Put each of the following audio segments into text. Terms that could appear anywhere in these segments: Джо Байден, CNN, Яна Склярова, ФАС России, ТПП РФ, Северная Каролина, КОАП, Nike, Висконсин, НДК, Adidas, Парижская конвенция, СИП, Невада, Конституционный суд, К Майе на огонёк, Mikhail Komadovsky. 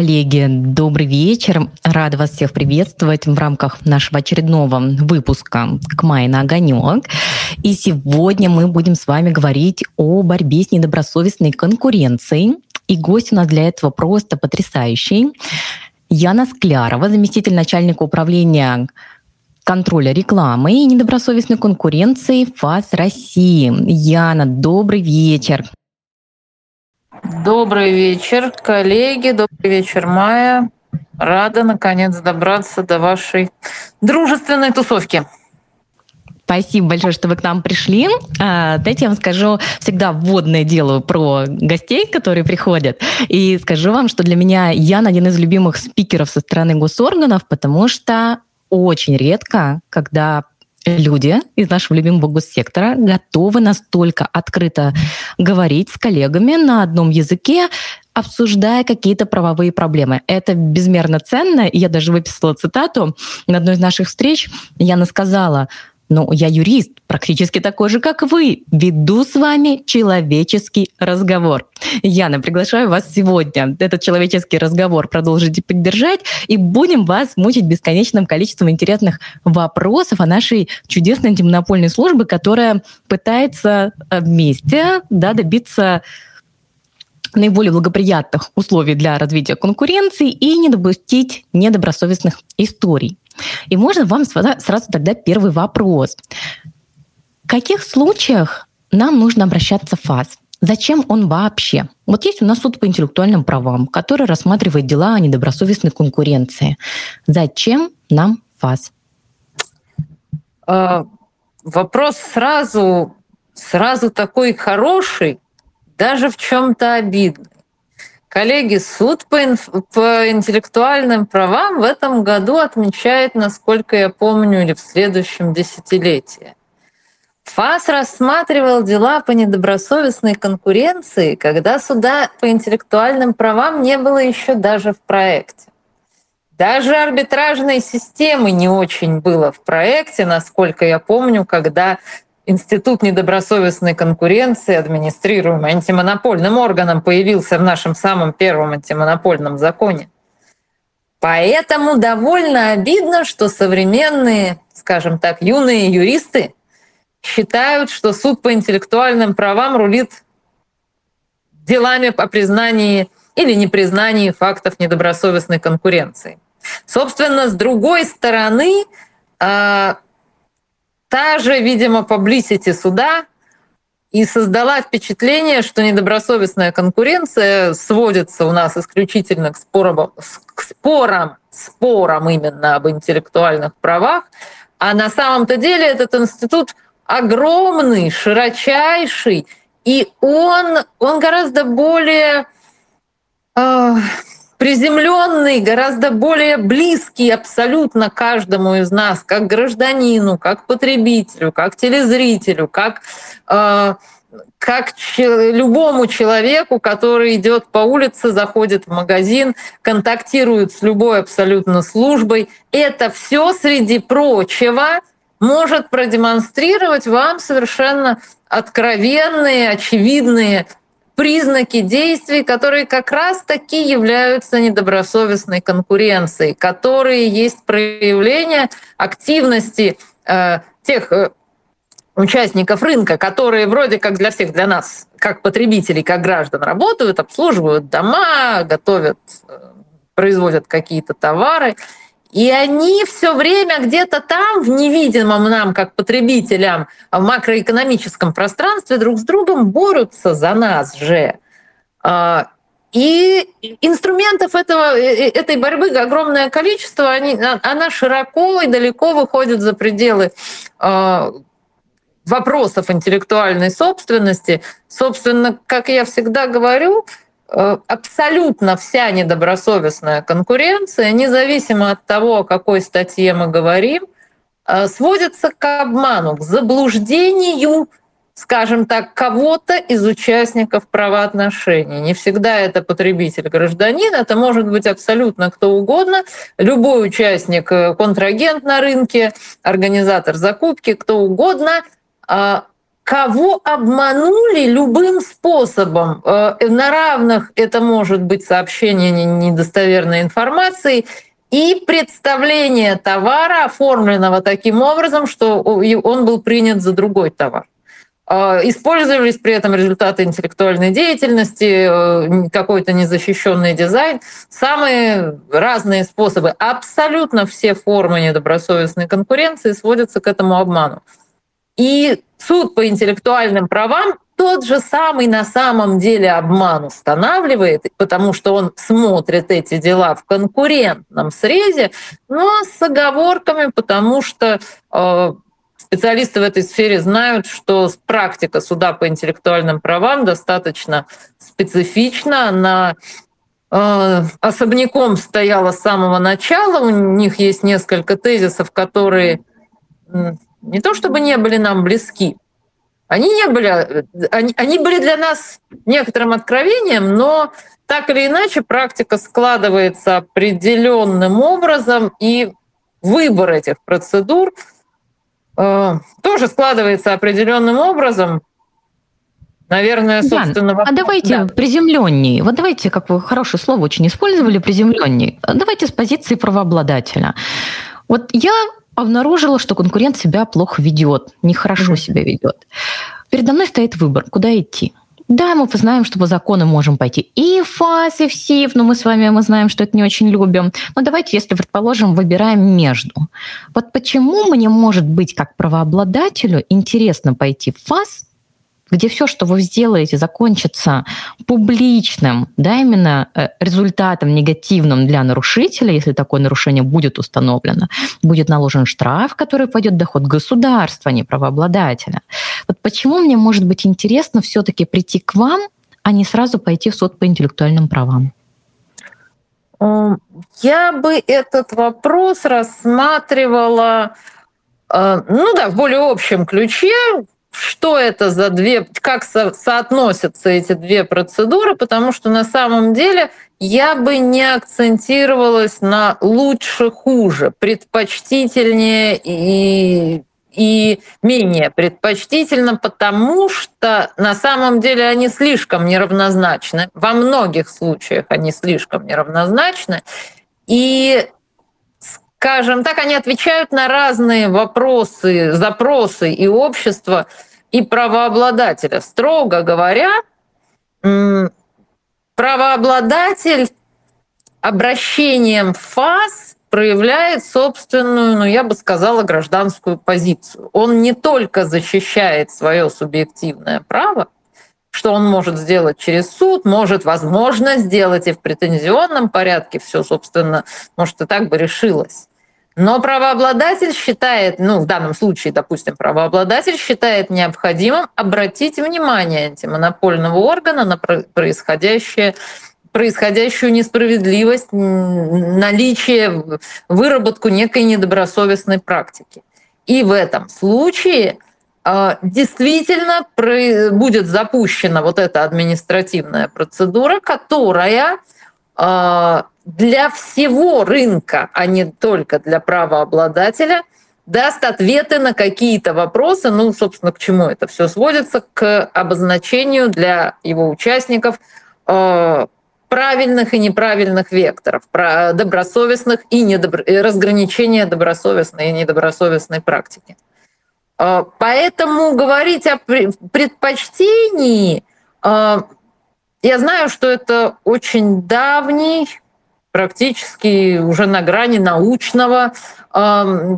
Коллеги, добрый вечер. Рада вас всех приветствовать в рамках нашего очередного выпуска «К Майе на огонёк». И сегодня мы будем с вами говорить о борьбе с недобросовестной конкуренцией. И гость у нас для этого просто потрясающий. Яна Склярова, заместитель начальника управления контроля рекламы и недобросовестной конкуренции ФАС России. Яна, добрый вечер. Добрый вечер, коллеги. Добрый вечер, Майя. Рада, наконец, добраться до вашей дружественной тусовки. Спасибо большое, что вы к нам пришли. Дайте я вам скажу всегда вводное дело про гостей, которые приходят. И скажу вам, что для меня Яна один из любимых спикеров со стороны госорганов, потому что очень редко, когда люди из нашего любимого госсектора готовы настолько открыто говорить с коллегами на одном языке, обсуждая какие-то правовые проблемы. Это безмерно ценно. Я даже выписала цитату на одной из наших встреч. Яна сказала: «Ну, я юрист, практически такой же, как вы. Веду с вами человеческий разговор». Яна, приглашаю вас сегодня этот человеческий разговор продолжить и поддержать, и будем вас мучить бесконечным количеством интересных вопросов о нашей чудесной антимонопольной службе, которая пытается вместе добиться наиболее благоприятных условий для развития конкуренции и не допустить недобросовестных историй. И можно вам сразу тогда первый вопрос. В каких случаях нам нужно обращаться в ФАС? Зачем он вообще? Вот есть у нас суд по интеллектуальным правам, который рассматривает дела о недобросовестной конкуренции. Зачем нам ФАС? Вопрос сразу такой хороший, даже в чем-то обидный. Коллеги, суд по интеллектуальным правам в этом году отмечает, насколько я помню, или в следующем десятилетии. ФАС рассматривал дела по недобросовестной конкуренции, когда суда по интеллектуальным правам не было еще даже в проекте. Даже арбитражной системы не очень было в проекте, насколько я помню, когда Институт недобросовестной конкуренции, администрируемый антимонопольным органом, появился в нашем самом первом антимонопольном законе. Поэтому довольно обидно, что современные, скажем так, юные юристы считают, что суд по интеллектуальным правам рулит делами о признании или непризнании фактов недобросовестной конкуренции. Собственно, с другой стороны, та же, видимо, publicity суда и создала впечатление, что недобросовестная конкуренция сводится у нас исключительно к спорам именно об интеллектуальных правах. А на самом-то деле этот институт огромный, широчайший, и он гораздо более приземленный, гораздо более близкий абсолютно каждому из нас, как гражданину, как потребителю, как телезрителю, как любому человеку, который идет по улице, заходит в магазин, контактирует с любой абсолютно службой. Это все, среди прочего, может продемонстрировать вам совершенно откровенные, очевидные признаки действий, которые как раз-таки являются недобросовестной конкуренцией, которые есть проявление активности тех участников рынка, которые вроде как для всех, для нас, как потребителей, как граждан, работают, обслуживают дома, готовят, производят какие-то товары. И они все время где-то там, в невидимом нам, как потребителям, в макроэкономическом пространстве друг с другом борются за нас же. И инструментов этой борьбы огромное количество, она широко и далеко выходит за пределы вопросов интеллектуальной собственности. Собственно, как я всегда говорю, абсолютно вся недобросовестная конкуренция, независимо от того, о какой статье мы говорим, сводится к обману, к заблуждению, скажем так, кого-то из участников правоотношений. Не всегда это потребитель, гражданин, это может быть абсолютно кто угодно, любой участник, контрагент на рынке, организатор закупки, кто угодно. кого обманули любым способом. На равных это может быть сообщение недостоверной информации и представление товара, оформленного таким образом, что он был принят за другой товар. Использовались при этом результаты интеллектуальной деятельности, какой-то незащищенный дизайн, самые разные способы. Абсолютно все формы недобросовестной конкуренции сводятся к этому обману. И суд по интеллектуальным правам тот же самый на самом деле обман устанавливает, потому что он смотрит эти дела в конкурентном срезе, но с оговорками, потому что специалисты в этой сфере знают, что практика суда по интеллектуальным правам достаточно специфична. Она особняком стояла с самого начала. У них есть несколько тезисов, которые не то чтобы не были нам близки. Они были для нас некоторым откровением, но так или иначе практика складывается определенным образом, и выбор этих процедур тоже складывается определенным образом. Наверное, собственно, вопрос. А давайте приземленнее. Вот давайте, как вы хорошее слово очень использовали, приземленнее. Давайте с позиции правообладателя. Вот я обнаружила, что конкурент себя плохо ведет, нехорошо себя ведет. Передо мной стоит выбор, куда идти. Да, мы знаем, что по закону можем пойти и в ФАС, и в СИП, но мы знаем, что это не очень любим. Но давайте, если, предположим, выбираем между. Вот почему мне, может быть, как правообладателю интересно пойти в ФАС, где все, что вы сделаете, закончится публичным, да, именно результатом негативным для нарушителя, если такое нарушение будет установлено, будет наложен штраф, который пойдет в доход государства, а не правообладателя. Вот почему мне может быть интересно все-таки прийти к вам, а не сразу пойти в суд по интеллектуальным правам? Я бы этот вопрос рассматривала, в более общем ключе. Что это за две, как соотносятся эти две процедуры, потому что на самом деле я бы не акцентировалась на лучше-хуже, предпочтительнее и менее предпочтительно, потому что на самом деле они слишком неравнозначны. Во многих случаях они слишком неравнозначны. И, скажем так, они отвечают на разные вопросы, запросы и общества, и правообладателя. Строго говоря, правообладатель обращением в ФАС проявляет собственную, я бы сказала, гражданскую позицию. Он не только защищает свое субъективное право, что он может сделать через суд, может, возможно, сделать и в претензионном порядке, все, собственно, может, и так бы решилось. Но правообладатель считает, в данном случае, допустим, правообладатель считает необходимым обратить внимание антимонопольного органа на происходящую несправедливость, выработку некой недобросовестной практики. И в этом случае действительно будет запущена вот эта административная процедура, которая для всего рынка, а не только для правообладателя, даст ответы на какие-то вопросы. Собственно, к чему это все сводится? К обозначению для его участников правильных и неправильных векторов, добросовестных и разграничения добросовестной и недобросовестной практики. Поэтому говорить о предпочтении, я знаю, что это очень давний, практически уже на грани научного,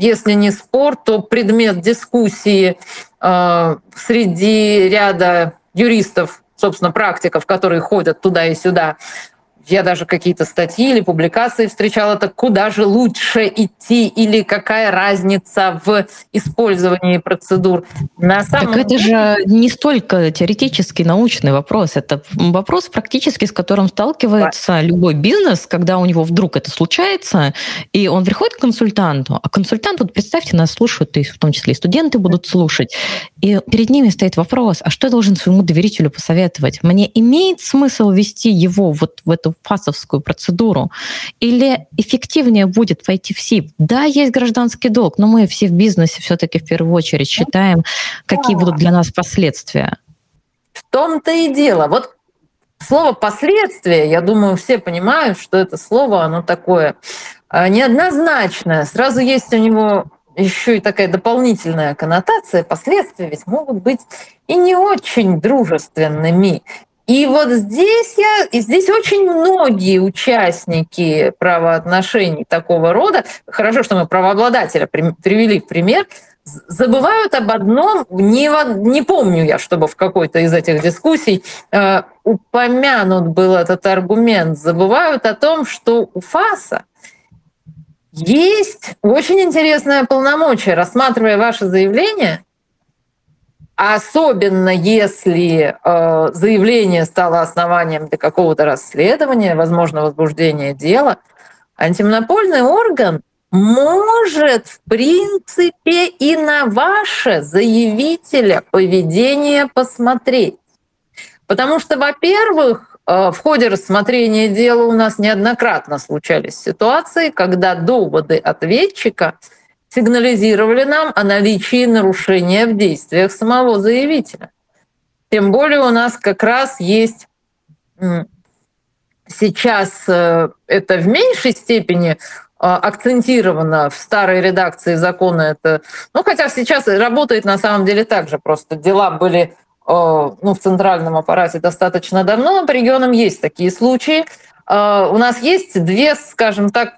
если не спор, то предмет дискуссии среди ряда юристов, собственно, практиков, которые ходят туда и сюда. Я даже какие-то статьи или публикации встречала, так куда же лучше идти или какая разница в использовании процедур. Это же не столько теоретический научный вопрос, это вопрос практически, с которым сталкивается любой бизнес, когда у него вдруг это случается, и он приходит к консультанту, а консультант, представьте, нас слушают, в том числе и студенты будут слушать, и перед ними стоит вопрос, а что я должен своему доверителю посоветовать? Мне имеет смысл вести его в эту эту фасовскую процедуру? Или эффективнее будет войти в СИП? Да, есть гражданский долг, но мы все в бизнесе все-таки в первую очередь считаем, какие будут для нас последствия. В том-то и дело. Вот слово «последствия», я думаю, все понимают, что это слово, оно такое неоднозначное. Сразу есть у него еще и такая дополнительная коннотация. Последствия ведь могут быть и не очень дружественными. И вот здесь здесь очень многие участники правоотношений такого рода, хорошо, что мы правообладателя привели в пример, забывают об одном, не помню я, чтобы в какой-то из этих дискуссий упомянут был этот аргумент, забывают о том, что у ФАСа есть очень интересное полномочие, рассматривая ваше заявление, особенно если заявление стало основанием для какого-то расследования, возможно, возбуждения дела, антимонопольный орган может, в принципе, и на ваше заявителя поведение посмотреть. Потому что, во-первых, в ходе рассмотрения дела у нас неоднократно случались ситуации, когда доводы ответчика сигнализировали нам о наличии нарушения в действиях самого заявителя. Тем более у нас как раз есть сейчас это в меньшей степени акцентировано в старой редакции закона. Это, хотя сейчас работает на самом деле так же, просто дела были в центральном аппарате достаточно давно, по регионам есть такие случаи. У нас есть две, скажем так,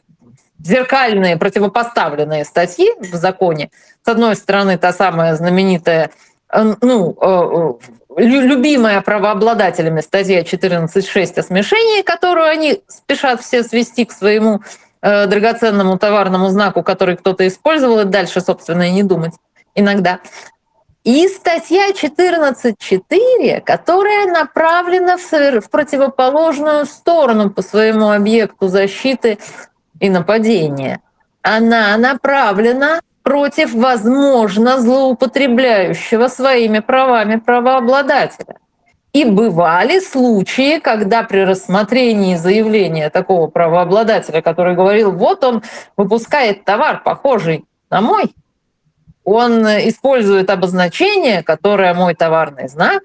зеркальные, противопоставленные статьи в законе. С одной стороны, та самая знаменитая, любимая правообладателями статья 14.6 о смешении, которую они спешат все свести к своему драгоценному товарному знаку, который кто-то использовал, и дальше, собственно, и не думать иногда. И статья 14.4, которая направлена в противоположную сторону по своему объекту защиты и нападения. Она направлена против, возможно, злоупотребляющего своими правами правообладателя. И бывали случаи, когда при рассмотрении заявления такого правообладателя, который говорил, вот он выпускает товар, похожий на мой, он использует обозначение, которое мой товарный знак,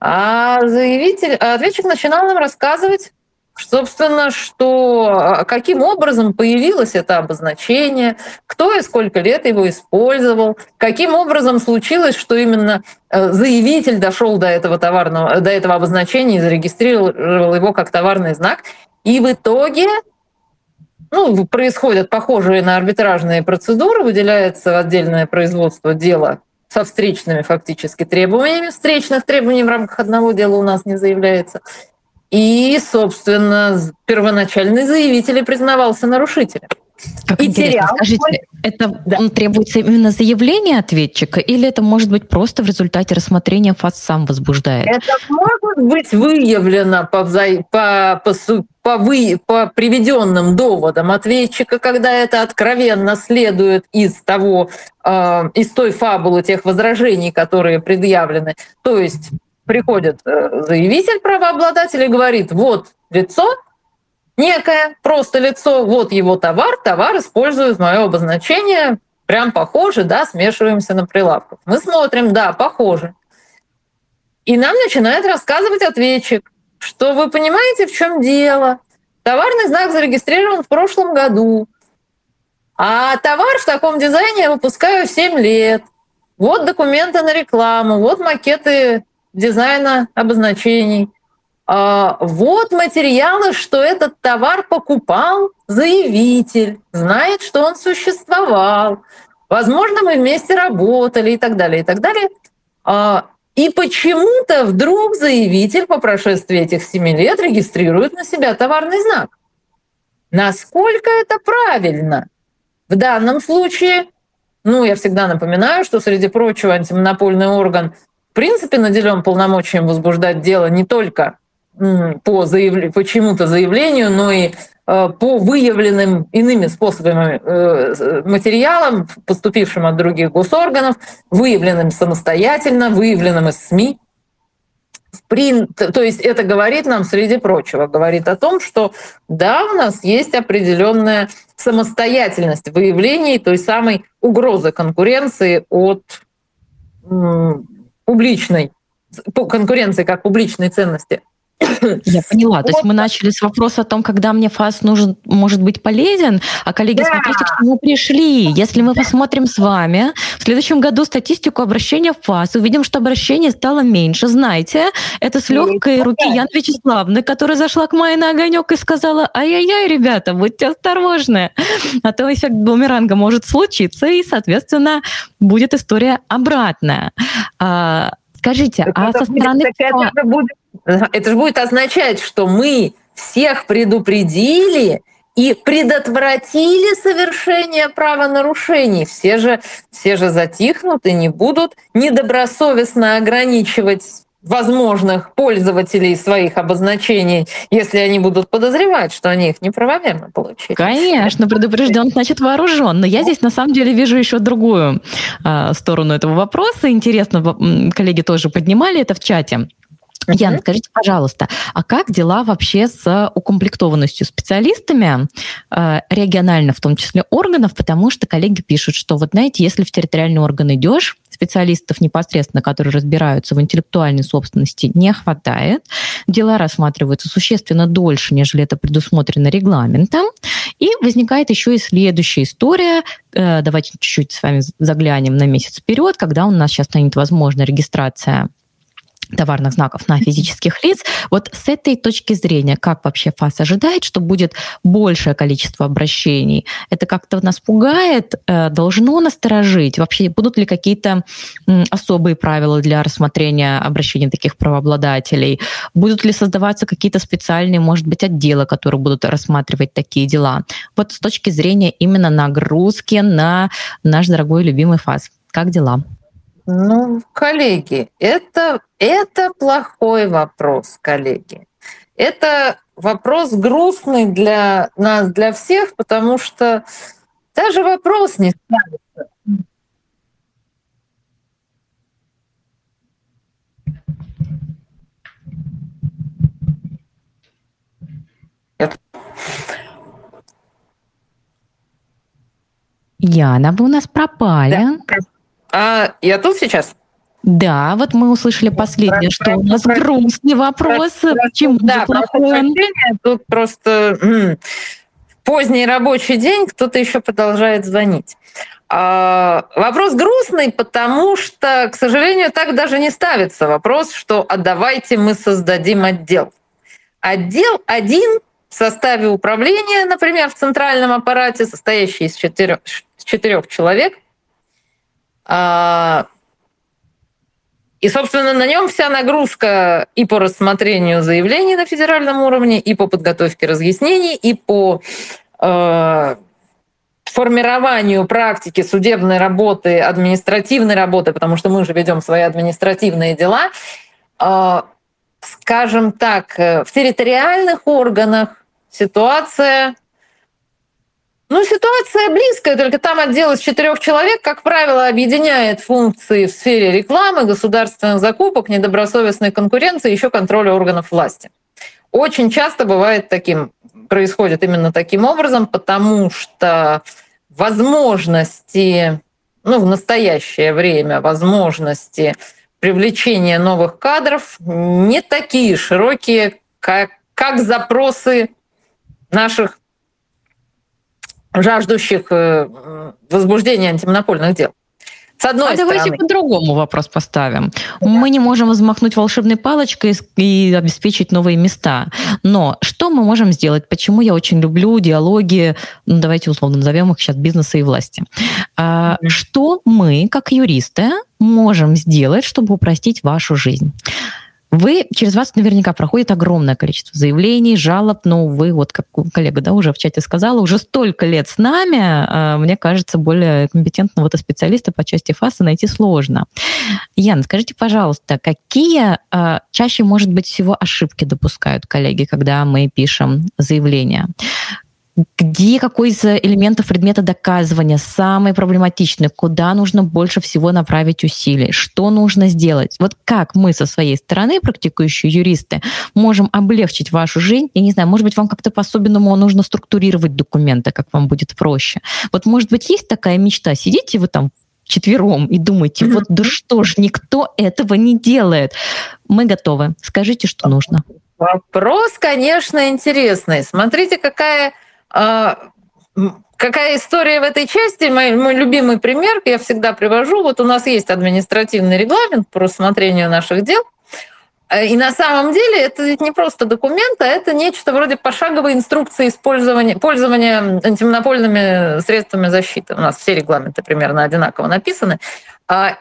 а ответчик начинал нам рассказывать, собственно, что каким образом появилось это обозначение, кто и сколько лет его использовал, каким образом случилось, что именно заявитель дошел до этого обозначения и зарегистрировал его как товарный знак. И в итоге происходят похожие на арбитражные процедуры, выделяется отдельное производство дела со встречными фактически требованиями. Встречных требований в рамках одного дела у нас не заявляется. И, собственно, первоначальный заявитель и признавался нарушителем. Как и терял. Скажите, это требуется именно заявление ответчика, или это может быть просто в результате рассмотрения ФАС сам возбуждает? Это может быть выявлено по приведенным доводам ответчика, когда это откровенно следует из той фабулы тех возражений, которые предъявлены. То есть приходит заявитель, правообладатель, и говорит, вот лицо, некое просто лицо, вот его товар использует мое обозначение, прям похоже, да, смешиваемся на прилавках. Мы смотрим, да, похоже. И нам начинает рассказывать ответчик, что вы понимаете, в чем дело. Товарный знак зарегистрирован в прошлом году, а товар в таком дизайне я выпускаю 7 лет. Вот документы на рекламу, вот макеты дизайна обозначений. Вот материалы, что этот товар покупал заявитель, знает, что он существовал. Возможно, мы вместе работали и так далее, и так далее. И почему-то вдруг заявитель по прошествии этих 7 лет регистрирует на себя товарный знак. Насколько это правильно? В данном случае, я всегда напоминаю, что, среди прочего, антимонопольный орган в принципе наделен полномочием возбуждать дело не только по чему-то заявлению, но и по выявленным иными способами материалам, поступившим от других госорганов, выявленным самостоятельно, выявленным из СМИ. То есть это говорит нам, среди прочего, говорит о том, что да, у нас есть определенная самостоятельность в выявлении той самой угрозы конкуренции от публичной, конкуренции как публичной ценности. Я поняла. То есть мы начали с вопроса о том, когда мне ФАС нужен, может быть полезен, а коллеги, смотрите, к чему пришли. Если мы посмотрим с вами в следующем году статистику обращения в ФАС, увидим, что обращений стало меньше. Знаете, это с легкой руки Яны Вячеславовны, которая зашла к Майе на огонёк и сказала: ай-яй-яй, ребята, будьте осторожны, а то эффект бумеранга может случиться, и, соответственно, будет история обратная. Скажите, так со стороны... Это же будет означать, что мы всех предупредили и предотвратили совершение правонарушений. Все же затихнут и не будут недобросовестно ограничивать возможных пользователей своих обозначений, если они будут подозревать, что они их неправомерно получили. Конечно, предупрежден, значит вооружен. Но я здесь на самом деле вижу еще другую сторону этого вопроса. Интересно, коллеги тоже поднимали это в чате. Яна, скажите, пожалуйста, а как дела вообще с укомплектованностью специалистами, регионально в том числе органов, потому что коллеги пишут, что вот знаете, если в территориальный орган идешь, специалистов непосредственно, которые разбираются в интеллектуальной собственности, не хватает. Дела рассматриваются существенно дольше, нежели это предусмотрено регламентом. И возникает еще и следующая история. Давайте чуть-чуть с вами заглянем на месяц вперед, когда у нас сейчас станет возможна регистрация товарных знаков на физических лиц. Вот с этой точки зрения, как вообще ФАС ожидает, что будет большее количество обращений? Это как-то нас пугает, должно насторожить? Вообще будут ли какие-то особые правила для рассмотрения обращений таких правообладателей? Будут ли создаваться какие-то специальные, может быть, отделы, которые будут рассматривать такие дела? Вот с точки зрения именно нагрузки на наш дорогой любимый ФАС. Как дела? Ну, коллеги, это плохой вопрос, коллеги. Это вопрос грустный для нас, для всех, потому что даже вопрос не ставится. Яна, вы у нас пропали. Да. А я тут сейчас? Да, вот мы услышали последнее, что у нас грустный вопрос. Почему же плохое? Тут просто поздний рабочий день, кто-то еще продолжает звонить. Вопрос грустный, потому что, к сожалению, так даже не ставится вопрос, что «а давайте мы создадим отдел». Отдел один в составе управления, например, в центральном аппарате, состоящий из четырех человек, и, собственно, на нем вся нагрузка и по рассмотрению заявлений на федеральном уровне, и по подготовке разъяснений, и по формированию практики судебной работы, административной работы, потому что мы же ведем свои административные дела. Скажем так, в территориальных органах ситуация... ситуация близкая, только там отдел из 4 человек, как правило, объединяет функции в сфере рекламы, государственных закупок, недобросовестной конкуренции, еще контроля органов власти. Очень часто бывает происходит именно таким образом, потому что возможности, в настоящее время возможности привлечения новых кадров не такие широкие, как запросы наших жаждущих возбуждения антимонопольных дел. С одной стороны. Давайте по-другому вопрос поставим. Да. Мы не можем взмахнуть волшебной палочкой и обеспечить новые места. Но что мы можем сделать? Почему я очень люблю диалоги, давайте условно назовем их сейчас бизнеса и власти. Что мы, как юристы, можем сделать, чтобы упростить вашу жизнь? Через вас наверняка проходит огромное количество заявлений, жалоб, но вы, вот как коллега уже в чате сказала, уже столько лет с нами, мне кажется, более компетентного специалиста по части ФАСа найти сложно. Яна, скажите, пожалуйста, какие чаще, может быть, всего ошибки допускают коллеги, когда мы пишем заявление? Где какой из элементов предмета доказывания самый проблематичный? Куда нужно больше всего направить усилий? Что нужно сделать? Вот как мы со своей стороны, практикующие юристы, можем облегчить вашу жизнь? Я не знаю, может быть, вам как-то по-особенному нужно структурировать документы, как вам будет проще. Вот, может быть, есть такая мечта? Сидите вы там вчетвером и думаете, вот да что ж, никто этого не делает. Мы готовы. Скажите, что нужно. Вопрос, конечно, интересный. Смотрите, какая история в этой части. Мой любимый пример, я всегда привожу, вот у нас есть административный регламент по рассмотрению наших дел, и на самом деле это не просто документ, а это нечто вроде пошаговой инструкции использования, пользования антимонопольными средствами защиты. У нас все регламенты примерно одинаково написаны.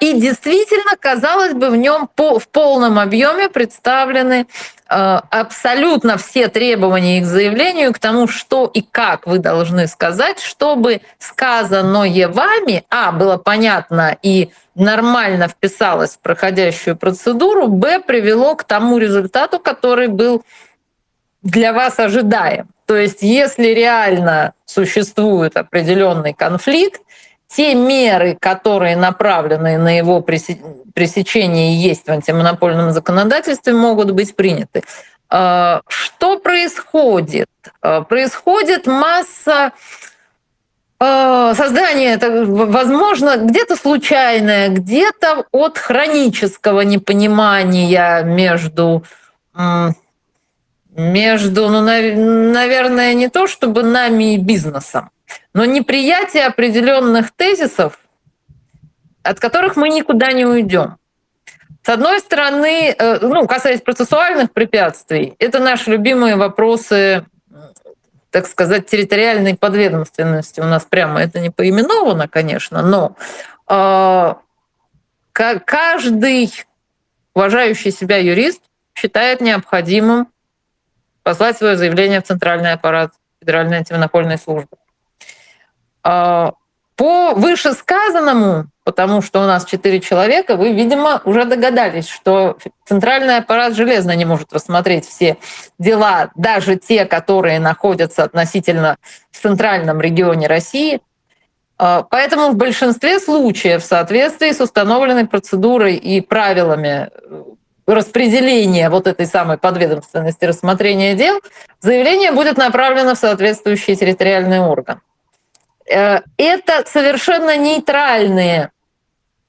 И действительно, казалось бы, в нем в полном объеме представлены абсолютно все требования к заявлению, к тому, что и как вы должны сказать, чтобы сказанное вами, было понятно и нормально вписалось в проходящую процедуру, привело к тому результату, который был для вас ожидаем. То есть если реально существует определенный конфликт, те меры, которые направлены на его пресечение и есть в антимонопольном законодательстве, могут быть приняты. Что происходит? Происходит масса создания, возможно, где-то случайное, где-то от хронического непонимания между наверное, не то чтобы нами и бизнесом, но неприятие определенных тезисов, от которых мы никуда не уйдем. С одной стороны, касаясь процессуальных препятствий, это наши любимые вопросы, так сказать, территориальной подведомственности. У нас прямо это не поименовано, конечно, но каждый уважающий себя юрист считает необходимым послать свое заявление в центральный аппарат Федеральной антимонопольной службы. По вышесказанному, потому что у нас 4 человека, вы, видимо, уже догадались, что центральный аппарат железно не может рассмотреть все дела, даже те, которые находятся относительно в центральном регионе России. Поэтому в большинстве случаев в соответствии с установленной процедурой и правилами распределения вот этой самой подведомственности рассмотрения дел, заявление будет направлено в соответствующий территориальный орган. Это совершенно нейтральные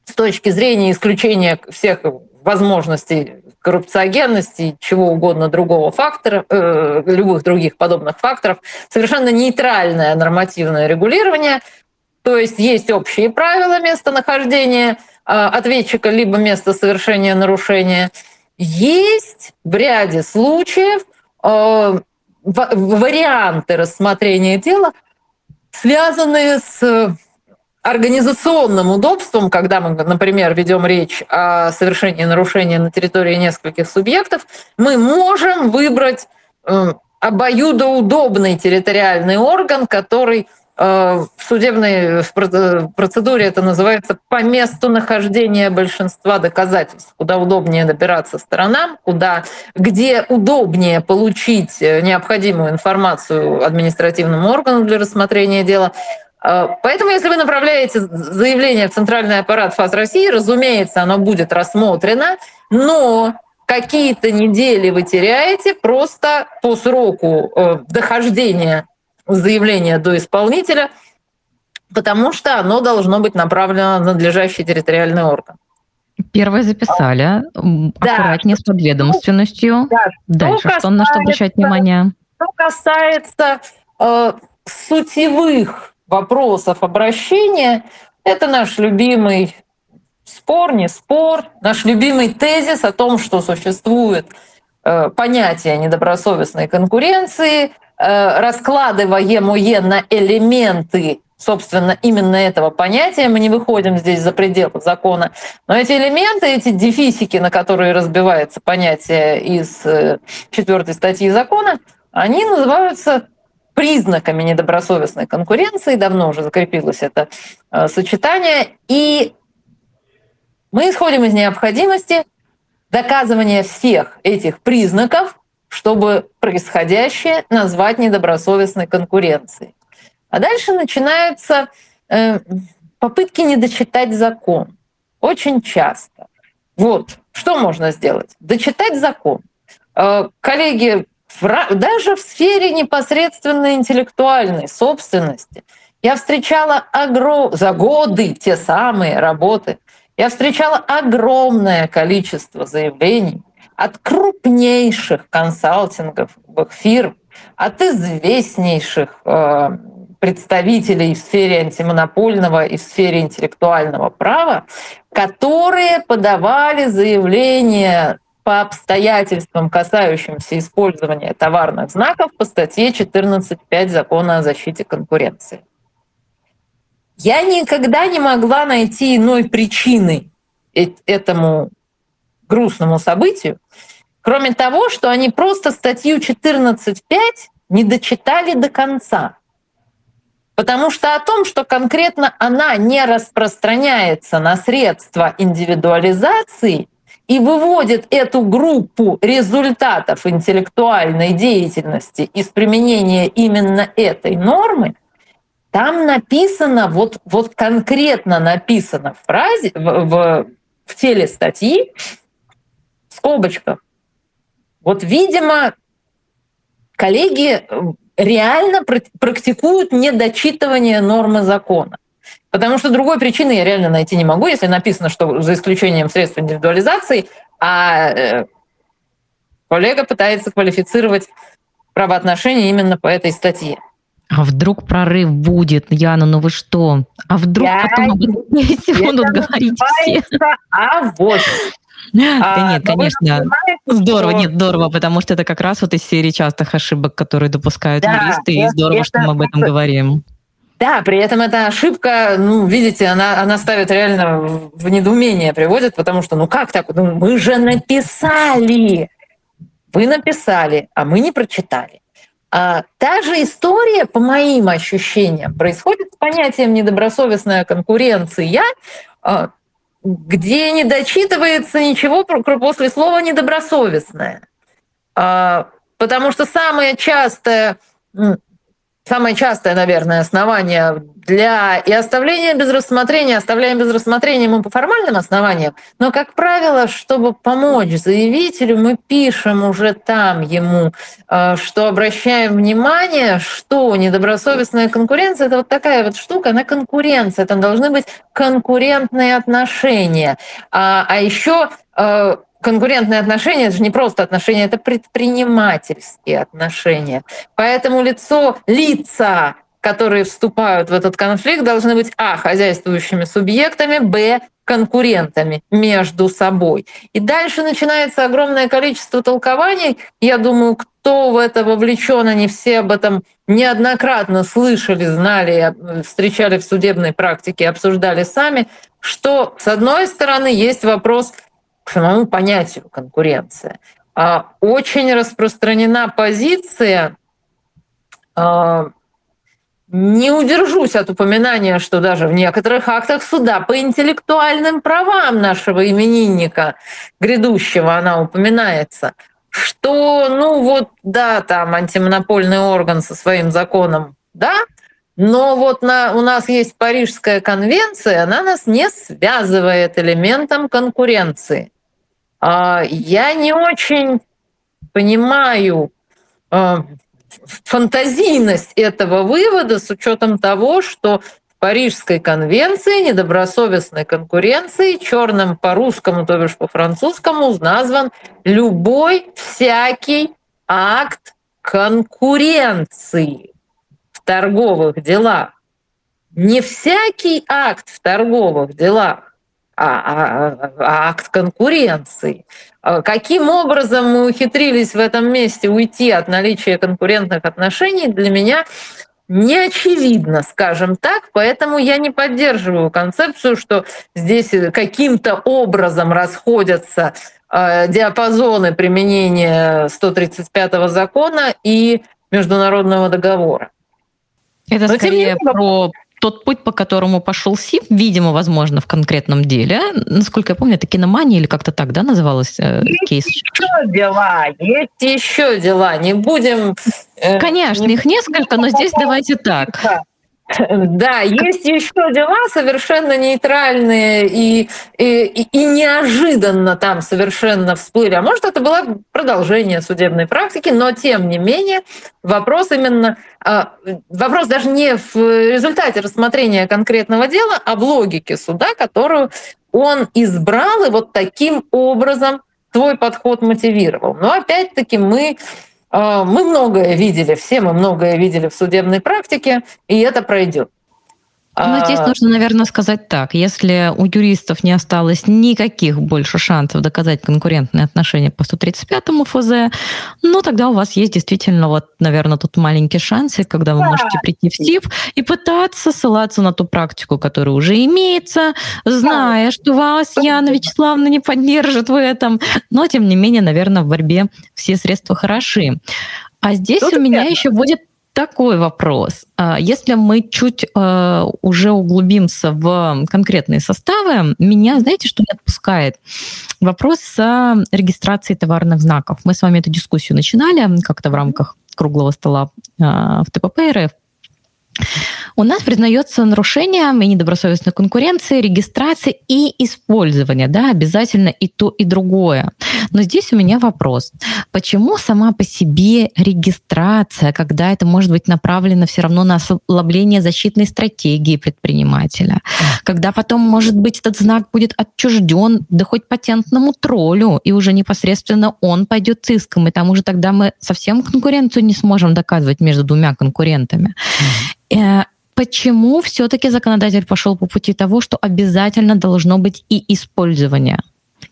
с точки зрения исключения всех возможностей коррупциогенности, чего угодно другого фактора, любых других подобных факторов, совершенно нейтральное нормативное регулирование, то есть общие правила местонахождения ответчика либо место совершения нарушения. Есть в ряде случаев варианты рассмотрения дела, связанные с организационным удобством, когда мы, например, ведем речь о совершении нарушения на территории нескольких субъектов, мы можем выбрать обоюдоудобный территориальный орган, который в судебной процедуре это называется по месту нахождения большинства доказательств, куда удобнее добираться сторонам, где удобнее получить необходимую информацию административному органу для рассмотрения дела. Поэтому, если вы направляете заявление в центральный аппарат ФАС России, разумеется, оно будет рассмотрено, но какие-то недели вы теряете просто по сроку дохождения заявление до исполнителя, потому что оно должно быть направлено на надлежащий территориальный орган. Первое записали, аккуратнее с подведомственностью. Дальше, что на что обращать внимание? Что касается сутевых вопросов обращения, это наш любимый спор, не спор, наш любимый тезис о том, что существует понятие недобросовестной конкуренции, раскладываемое на элементы, собственно, именно этого понятия, мы не выходим здесь за пределы закона, но эти элементы, эти дефисики, на которые разбивается понятие из 4 статьи закона, они называются признаками недобросовестной конкуренции, давно уже закрепилось это сочетание, и мы исходим из необходимости доказывания всех этих признаков, чтобы происходящее назвать недобросовестной конкуренцией. А дальше начинаются попытки не дочитать закон. Очень часто. Вот, что можно сделать? Дочитать закон. Коллеги, даже в сфере непосредственной интеллектуальной собственности я встречала за годы те самые работы, я встречала огромное количество заявлений от крупнейших консалтинговых фирм, от известнейших представителей в сфере антимонопольного и в сфере интеллектуального права, которые подавали заявления по обстоятельствам, касающимся использования товарных знаков по статье 14.5 Закона о защите конкуренции. Я никогда не могла найти иной причины этому грустному событию, кроме того, что они просто статью 14.5 не дочитали до конца. Потому что о том, что конкретно она не распространяется на средства индивидуализации и выводит эту группу результатов интеллектуальной деятельности из применения именно этой нормы, там написано, вот конкретно написано в фразе, в теле статьи, в скобочках. Вот, видимо, коллеги реально практикуют недочитывание нормы закона. Потому что другой причины я реально найти не могу, если написано, что за исключением средств индивидуализации, а коллега пытается квалифицировать правоотношения именно по этой статье. А вдруг прорыв будет, Яна, ну вы что? А вдруг потом об этом будут говорить все? А вот... Да нет, конечно, здорово, нет, здорово, потому что это как раз вот из серии частых ошибок, которые допускают юристы, и здорово, что мы об этом говорим. Да, при этом эта ошибка, ну, видите, она ставит реально в недоумение, приводит, потому что, ну как так, ну, мы же написали, вы написали, а мы не прочитали. Та же история, по моим ощущениям, происходит с понятием «недобросовестная конкуренция», где не дочитывается ничего после слова «недобросовестное». Потому что самое частое, наверное, основание для и оставления без рассмотрения, оставляем без рассмотрения мы по формальным основаниям, но, как правило, чтобы помочь заявителю, мы пишем уже там ему, что обращаем внимание, что недобросовестная конкуренция — это вот такая вот штука, она конкуренция, там должны быть конкурентные отношения. А еще конкурентные отношения — это же не просто отношения, это предпринимательские отношения. Поэтому лица, которые вступают в этот конфликт, должны быть а. хозяйствующими субъектами, б. конкурентами между собой. И дальше начинается огромное количество толкований. Я думаю, кто в это вовлечен, они все об этом неоднократно слышали, знали, встречали в судебной практике, обсуждали сами, что, с одной стороны, есть вопрос к самому понятию конкуренция. Очень распространена позиция, не удержусь от упоминания, что даже в некоторых актах суда по интеллектуальным правам нашего именинника грядущего она упоминается, что, ну вот, да, там антимонопольный орган со своим законом, да, но вот у нас есть Парижская конвенция, она нас не связывает элементом конкуренции. Я не очень понимаю фантазийность этого вывода с учетом того, что в Парижской конвенции недобросовестной конкуренции черным по русскому, то бишь по французскому, назван любой всякий акт конкуренции в торговых делах. Не всякий акт в торговых делах, а акт конкуренции. Каким образом мы ухитрились в этом месте уйти от наличия конкурентных отношений, для меня не очевидно, скажем так, поэтому я не поддерживаю концепцию, что здесь каким-то образом расходятся диапазоны применения 135-го закона и международного договора. Это скорее про тот путь, по которому пошел СИП, видимо, возможно, в конкретном деле, насколько я помню, это «Киномания» или как-то так, да, называлась кейс? Есть еще дела, не будем... Конечно, их несколько, но здесь давайте так. Да, есть еще дела совершенно нейтральные и неожиданно там совершенно всплыли. А может, это было продолжение судебной практики, но тем не менее вопрос именно... Вопрос даже не в результате рассмотрения конкретного дела, а в логике суда, которую он избрал и вот таким образом свой подход мотивировал. Но опять-таки мы многое видели, все мы многое видели в судебной практике, и это пройдет. Но здесь нужно, наверное, сказать так. Если у юристов не осталось никаких больше шансов доказать конкурентные отношения по 135 ФЗ, ну тогда у вас есть действительно, вот, наверное, тут маленький шансик, когда вы можете прийти в СИП и пытаться ссылаться на ту практику, которая уже имеется, зная, что вас, Яна Вячеславовна, не поддержит в этом. Но, тем не менее, наверное, в борьбе все средства хороши. А здесь тут у меня еще будет такой вопрос. Если мы чуть уже углубимся в конкретные составы, меня, знаете, что не отпускает? Вопрос с регистрацией товарных знаков. Мы с вами эту дискуссию начинали как-то в рамках круглого стола в ТПП РФ. У нас признается нарушение и недобросовестной конкуренции, регистрации и использования. Да, обязательно и то, и другое. Но здесь у меня вопрос. Почему сама по себе регистрация, когда это может быть направлено все равно на ослабление защитной стратегии предпринимателя? Когда потом, может быть, этот знак будет отчужден, да хоть патентному троллю, и уже непосредственно он пойдет с иском, и там уже тогда мы совсем конкуренцию не сможем доказывать между двумя конкурентами. Почему все-таки законодатель пошел по пути того, что обязательно должно быть и использование?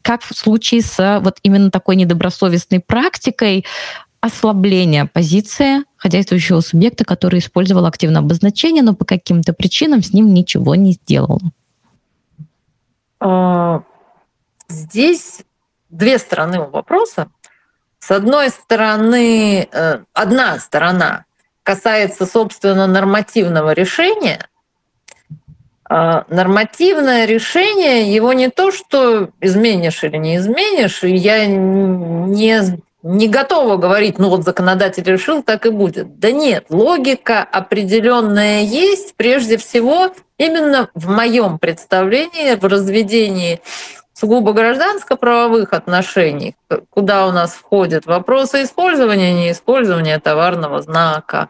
Как в случае с вот именно такой недобросовестной практикой ослабления позиции хозяйствующего субъекта, который использовал активное обозначение, но по каким-то причинам с ним ничего не сделал? Здесь две стороны у вопроса. С одной стороны, одна сторона касается, собственно, нормативного решения. Нормативное решение, его не то, что изменишь или не изменишь, и я не готова говорить, ну вот законодатель решил, так и будет. Да нет, логика определенная есть, прежде всего, именно в моем представлении, в разведении сугубо гражданско-правовых отношений, куда у нас входят вопросы использования, неиспользования товарного знака.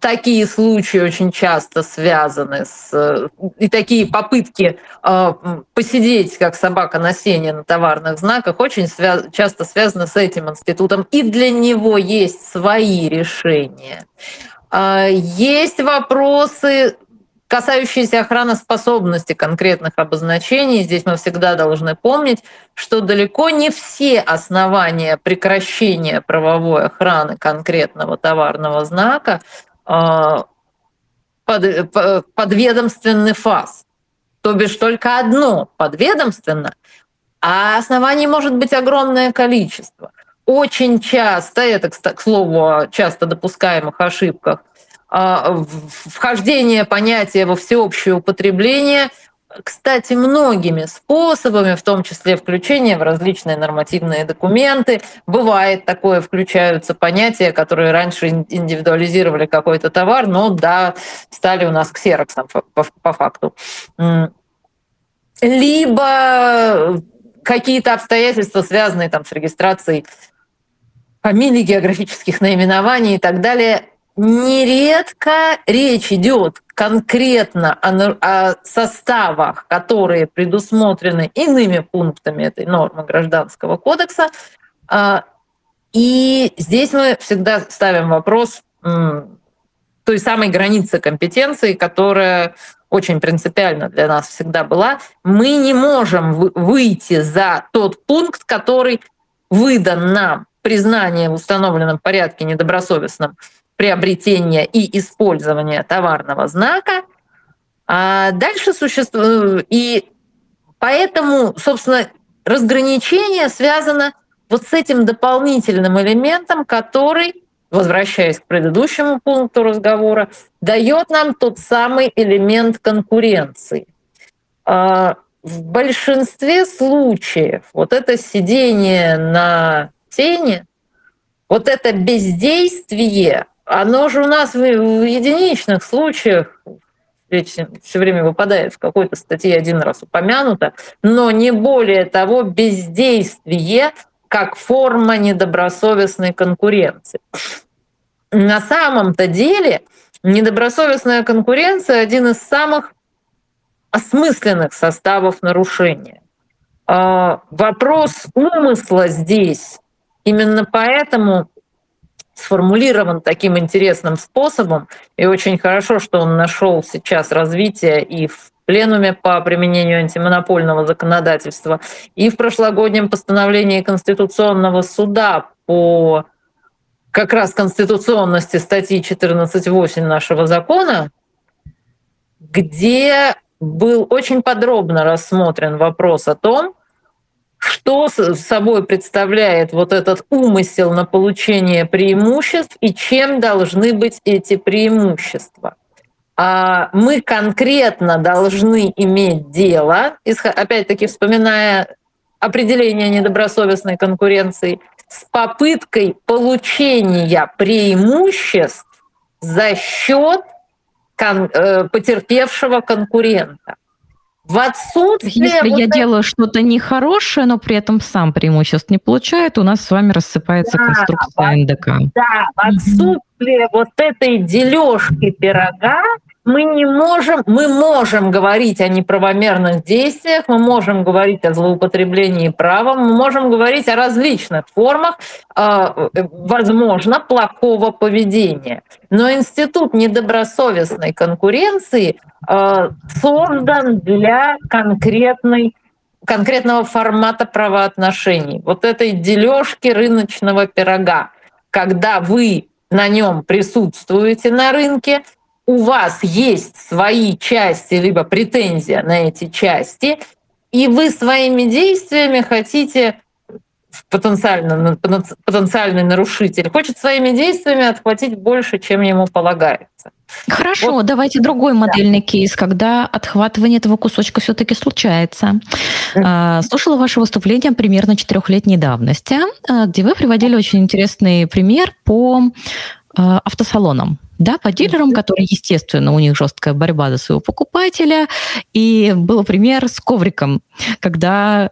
Такие случаи очень часто связаны с... И такие попытки посидеть, как собака на сене, на товарных знаках, очень часто связаны с этим институтом. И для него есть свои решения. Есть вопросы... Касающиеся охраны способности конкретных обозначений, здесь мы всегда должны помнить, что далеко не все основания прекращения правовой охраны конкретного товарного знака подведомственны ФАС. То бишь только одно подведомственно, а оснований может быть огромное количество. Очень часто, это, к слову, о часто допускаемых ошибках, вхождение понятия во всеобщее употребление, кстати, многими способами, в том числе включение в различные нормативные документы. Бывает такое, включаются понятия, которые раньше индивидуализировали какой-то товар, но да, стали у нас ксероксом по факту. Либо какие-то обстоятельства, связанные там с регистрацией фамилий, географических наименований и так далее. Нередко речь идет конкретно о составах, которые предусмотрены иными пунктами этой нормы Гражданского кодекса. И здесь мы всегда ставим вопрос той самой границы компетенции, которая очень принципиально для нас всегда была. Мы не можем выйти за тот пункт, который выдан нам признание в установленном порядке недобросовестным приобретения и использования товарного знака. А дальше существует... И поэтому, собственно, разграничение связано вот с этим дополнительным элементом, который возвращаясь к предыдущему пункту разговора, дает нам тот самый элемент конкуренции. В большинстве случаев вот это сидение на тени, вот это бездействие, оно же у нас в единичных случаях все время выпадает, в какой-то статье один раз упомянуто, но не более того, бездействие как форма недобросовестной конкуренции. На самом-то деле недобросовестная конкуренция — один из самых осмысленных составов нарушения. Вопрос умысла здесь именно поэтому сформулирован таким интересным способом, и очень хорошо, что он нашел сейчас развитие и в пленуме по применению антимонопольного законодательства, и в прошлогоднем постановлении Конституционного суда по как раз конституционности статьи 14.8 нашего закона, где был очень подробно рассмотрен вопрос о том, что собой представляет вот этот умысел на получение преимуществ и чем должны быть эти преимущества. А мы конкретно должны иметь дело, опять-таки вспоминая определение недобросовестной конкуренции, с попыткой получения преимуществ за счет потерпевшего конкурента. В отсутствие Если вот я это... делаю что-то нехорошее, но при этом сам преимуществ не получаю, то у нас с вами рассыпается конструкция НДК. Да, в отсутствие вот этой дележки пирога мы можем говорить о неправомерных действиях, мы можем говорить о злоупотреблении правом, мы можем говорить о различных формах, возможно, плохого поведения. Но институт недобросовестной конкуренции создан для конкретного формата правоотношений, вот этой дележки рыночного пирога, когда вы на нем присутствуете на рынке, у вас есть свои части, либо претензия на эти части, и вы своими действиями хотите, потенциальный нарушитель хочет своими действиями отхватить больше, чем ему полагается. Хорошо, вот. Давайте другой модельный кейс, когда отхватывание этого кусочка все-таки случается. Слушала ваше выступление примерно 4-летней давности, где вы приводили очень интересный пример по автосалонам. Да, по дилерам, которые, естественно, у них жесткая борьба за своего покупателя. И был пример с ковриком, когда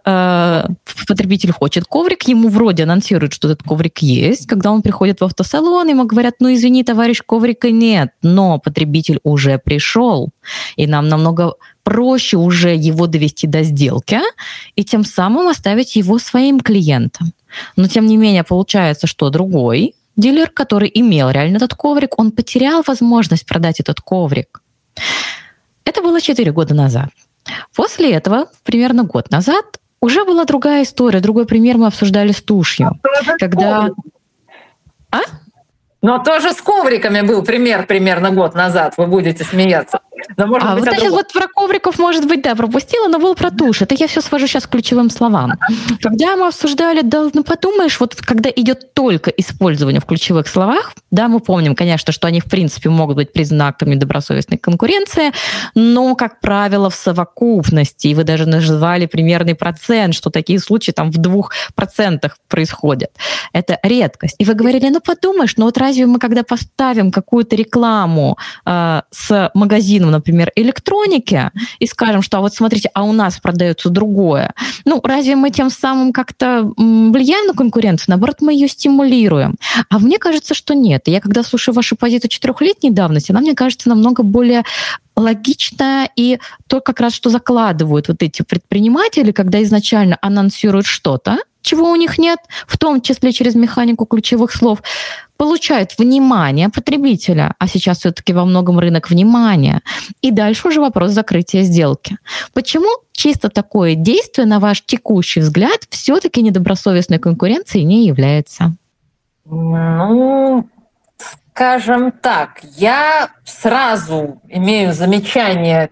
потребитель хочет коврик, ему вроде анонсируют, что этот коврик есть. Когда он приходит в автосалон, ему говорят, извини, товарищ, коврика нет. Но потребитель уже пришел, и нам намного проще уже его довести до сделки и тем самым оставить его своим клиентом. Но, тем не менее, получается, что другой дилер, который имел реально этот коврик, он потерял возможность продать этот коврик. Это было 4 года назад. После этого, примерно год назад, уже была другая история, другой пример мы обсуждали с тушью. Но тоже с ковриками был пример примерно год назад, вы будете смеяться. Вот про ковриков, может быть, пропустила, но был про тушь. Это я все свожу сейчас к ключевым словам. Когда мы обсуждали, подумаешь, вот когда идет только использование в ключевых словах, мы помним, конечно, что они, в принципе, могут быть признаками добросовестной конкуренции, но, как правило, в совокупности, и вы даже назвали примерный процент, что такие случаи в 2% происходят. Это редкость. И вы говорили, подумаешь, разве мы, когда поставим какую-то рекламу с магазином, например, электроники, и скажем, что смотрите, у нас продается другое, разве мы тем самым как-то влияем на конкуренцию? Наоборот, мы ее стимулируем. А мне кажется, что нет. Я когда слушаю вашу позицию 4-летней давности, она мне кажется намного более логично, и то, как раз, что закладывают вот эти предприниматели, когда изначально анонсируют что-то, чего у них нет, в том числе через механику ключевых слов, получают внимание потребителя, а сейчас все-таки во многом рынок внимания, и дальше уже вопрос закрытия сделки. Почему чисто такое действие, на ваш текущий взгляд, все-таки недобросовестной конкуренцией не является? Скажем так, я сразу имею замечание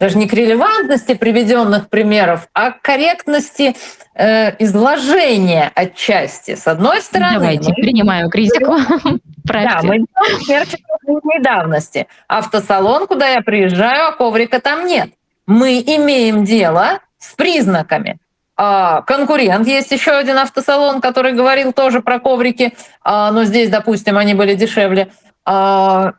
даже не к релевантности приведенных примеров, а к корректности изложения отчасти. С одной стороны, давайте принимаю критику. Правильно. Да, мы берем сертификатной давности. Автосалон, куда я приезжаю, а коврика там нет. Мы имеем дело с признаками. Конкурент, есть еще один автосалон, который говорил тоже про коврики, но здесь, допустим, они были дешевле. И мы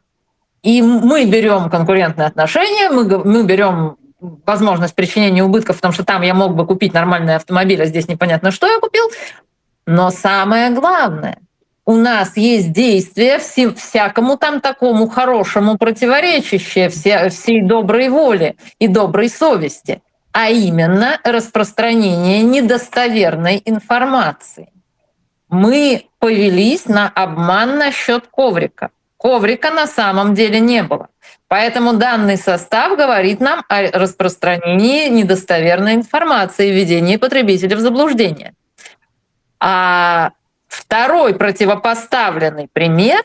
берем конкурентные отношения, мы берем возможность причинения убытков, потому что там я мог бы купить нормальный автомобиль, а здесь непонятно, что я купил. Но самое главное, у нас есть действие всякому там такому хорошему противоречащее всей доброй воле и доброй совести, а именно распространение недостоверной информации. Мы повелись на обман насчет коврика. Коврика на самом деле не было. Поэтому данный состав говорит нам о распространении недостоверной информации и введении потребителя в заблуждение. А второй противопоставленный пример,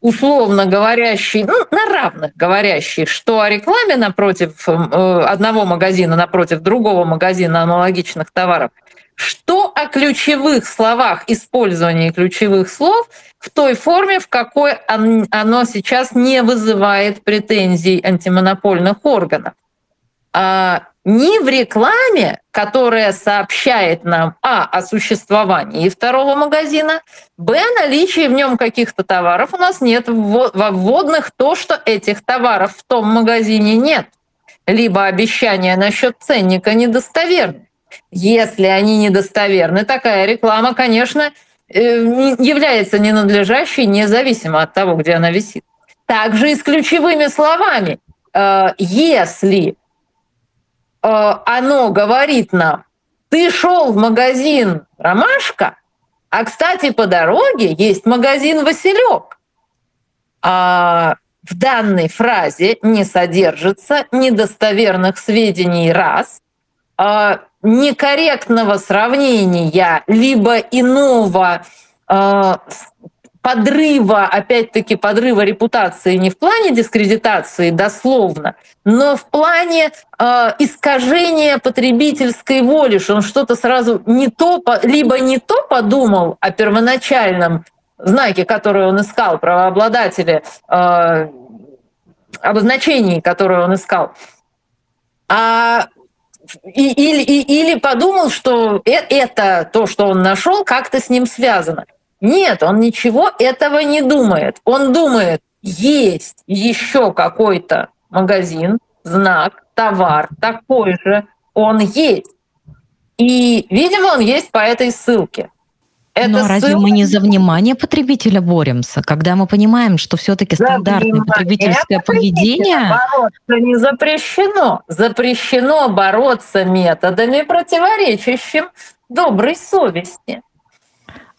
условно говорящий, на равных говорящий, что о рекламе напротив одного магазина, напротив другого магазина аналогичных товаров, что о ключевых словах, использовании ключевых слов в той форме, в какой оно сейчас не вызывает претензий антимонопольных органов. Ни в рекламе, которая сообщает нам о существовании второго магазина, о наличии в нем каких-то товаров, у нас нет во вводных то, что этих товаров в том магазине нет. Либо обещания насчет ценника недостоверны. Если они недостоверны, такая реклама, конечно, является ненадлежащей, независимо от того, где она висит. Также и с ключевыми словами. Если оно говорит нам: ты шел в магазин «Ромашка», а, кстати, по дороге есть магазин «Василек». В данной фразе не содержится недостоверных сведений раз, некорректного сравнения, либо иного подрыва, опять-таки подрыва репутации не в плане дискредитации дословно, но в плане искажения потребительской воли, что он что-то сразу не то, либо не то подумал о первоначальном знаке, который он искал, правообладателе, обозначении, которое он искал, или подумал, что это то, что он нашел, как-то с ним связано. Нет, он ничего этого не думает. Он думает, есть еще какой-то магазин, знак, товар такой же, он есть. И, видимо, он есть по этой ссылке. Разве мы не за внимание потребителя боремся, когда мы понимаем, что все-таки стандартное потребительское поведение... Бороться не запрещено. Запрещено бороться методами, противоречащим доброй совести.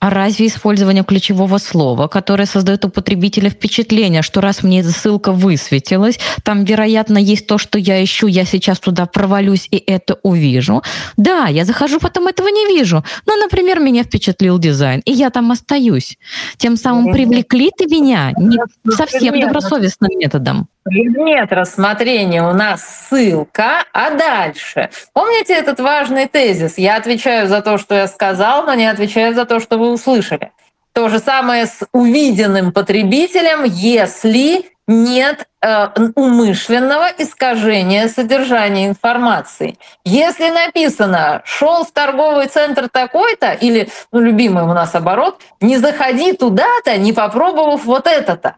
А разве использование ключевого слова, которое создает у потребителя впечатление, что раз мне эта ссылка высветилась, там, вероятно, есть то, что я ищу, я сейчас туда провалюсь и это увижу. Да, я захожу, потом этого не вижу. Но, например, меня впечатлил дизайн, и я там остаюсь. Тем самым привлекли ты меня не совсем добросовестным методом. Предмет рассмотрения у нас ссылка, а дальше. Помните этот важный тезис? Я отвечаю за то, что я сказал, но не отвечаю за то, что вы услышали. То же самое с увиденным потребителем, если нет умышленного искажения содержания информации. Если написано «шел в торговый центр такой-то» или, любимый у нас оборот, «не заходи туда-то, не попробовав вот это-то».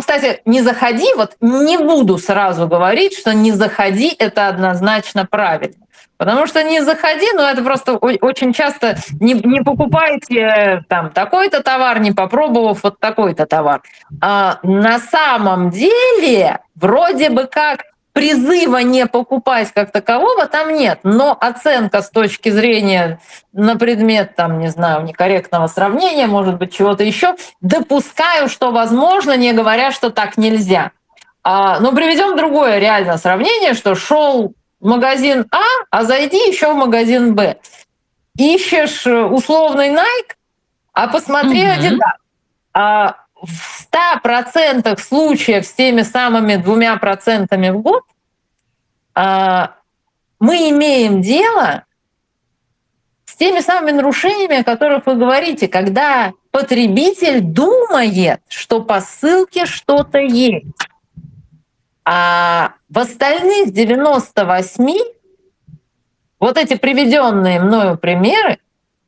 Кстати, не заходи, вот не буду сразу говорить, что не заходи — это однозначно правильно. Потому что не заходи, это просто очень часто не покупайте там такой-то товар, не попробовав вот такой-то товар. На самом деле, вроде бы как призыва не покупать как такового там нет, но оценка с точки зрения на предмет, некорректного сравнения, может быть, чего-то еще, допускаю, что возможно, не говоря, что так нельзя. Но приведем другое реально сравнение, что шел в магазин А зайди еще в магазин Б. Ищешь условный Nike, а посмотри Adidas. 100% случаев с теми самыми 2% в год мы имеем дело с теми самыми нарушениями, о которых вы говорите, когда потребитель думает, что по ссылке что-то есть. А в остальных 98 вот эти приведенные мною примеры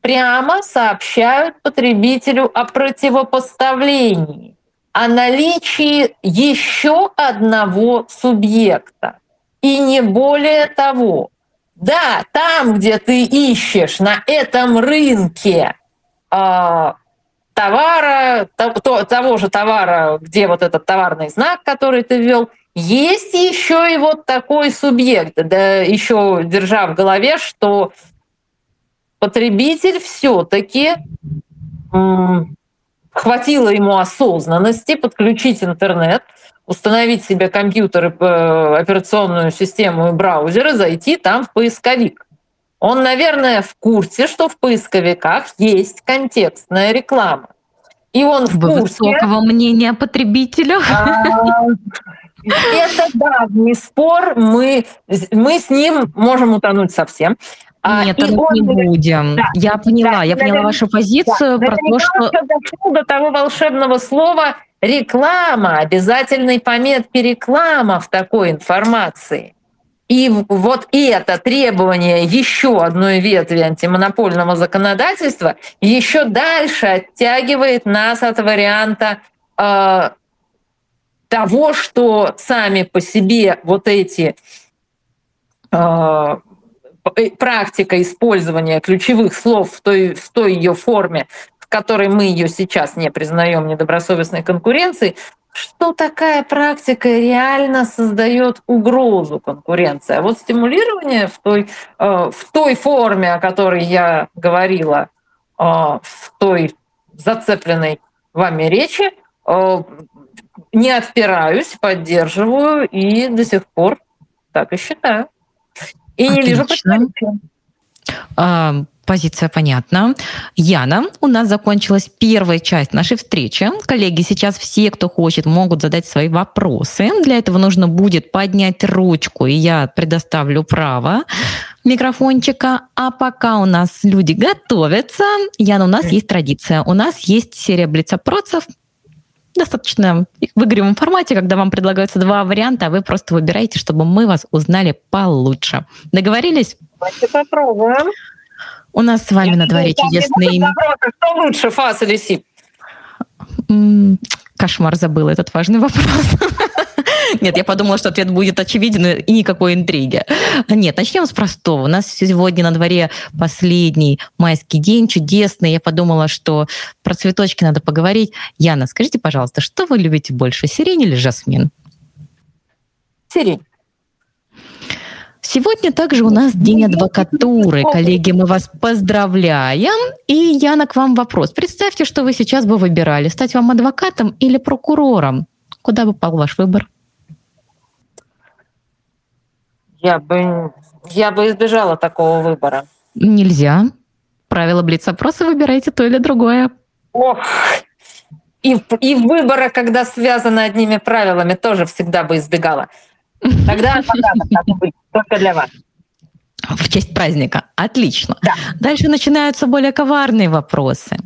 прямо сообщают потребителю о противопоставлении, о наличии еще одного субъекта. И не более того. Да, там, где ты ищешь на этом рынке товара, того же товара, где вот этот товарный знак, который ты ввел, есть еще и вот такой субъект, да, еще держа в голове, что потребитель все-таки хватило ему осознанности подключить интернет, установить себе компьютер, операционную систему и браузер и зайти там в поисковик. Он, наверное, в курсе, что в поисковиках есть контекстная реклама. И он в курсе... Высокого мнения потребителю. Это давний спор, мы с ним можем утонуть совсем. Нет, не будем. Да, я поняла вашу позицию про то, что... Дошло до того волшебного слова «реклама», обязательной пометки «реклама» в такой информации. И вот это требование еще одной ветви антимонопольного законодательства еще дальше оттягивает нас от варианта того, что сами по себе вот эти... практика использования ключевых слов в той ее форме, в которой мы ее сейчас не признаем недобросовестной конкуренцией, что такая практика реально создает угрозу конкуренции. А вот стимулирование в той форме, о которой я говорила, в той зацепленной вами речи, не отпираюсь, поддерживаю и до сих пор так и считаю. И не вижу почему. Позиция понятна. Яна, у нас закончилась первая часть нашей встречи. Коллеги, сейчас все, кто хочет, могут задать свои вопросы. Для этого нужно будет поднять ручку, и я предоставлю право микрофончика. А пока у нас люди готовятся, Яна, у нас есть традиция. У нас есть серия блиц-опросов. Достаточно в игривом формате, когда вам предлагаются два варианта, а вы просто выбираете, чтобы мы вас узнали получше. Договорились? Давайте попробуем. У нас с вами на дворе чудесный... Что лучше, ФАС или СИП? Кошмар, забыла этот важный вопрос. Нет, я подумала, что ответ будет очевиден и никакой интриги. Нет, начнем с простого. У нас сегодня на дворе последний майский день, чудесный. Я подумала, что про цветочки надо поговорить. Яна, скажите, пожалуйста, что вы любите больше, сирень или жасмин? Сирень. Сегодня также у нас День адвокатуры. Коллеги, мы вас поздравляем. И, Яна, к вам вопрос. Представьте, что вы сейчас бы выбирали, стать вам адвокатом или прокурором. Куда бы пал ваш выбор? Я бы избежала такого выбора. Нельзя. Правила блиц-опроса: выбирайте то или другое. Ох! И выбора, когда связаны одними правилами, тоже всегда бы избегала. Тогда только для вас. В честь праздника. Отлично. Да. Дальше начинаются более коварные вопросы.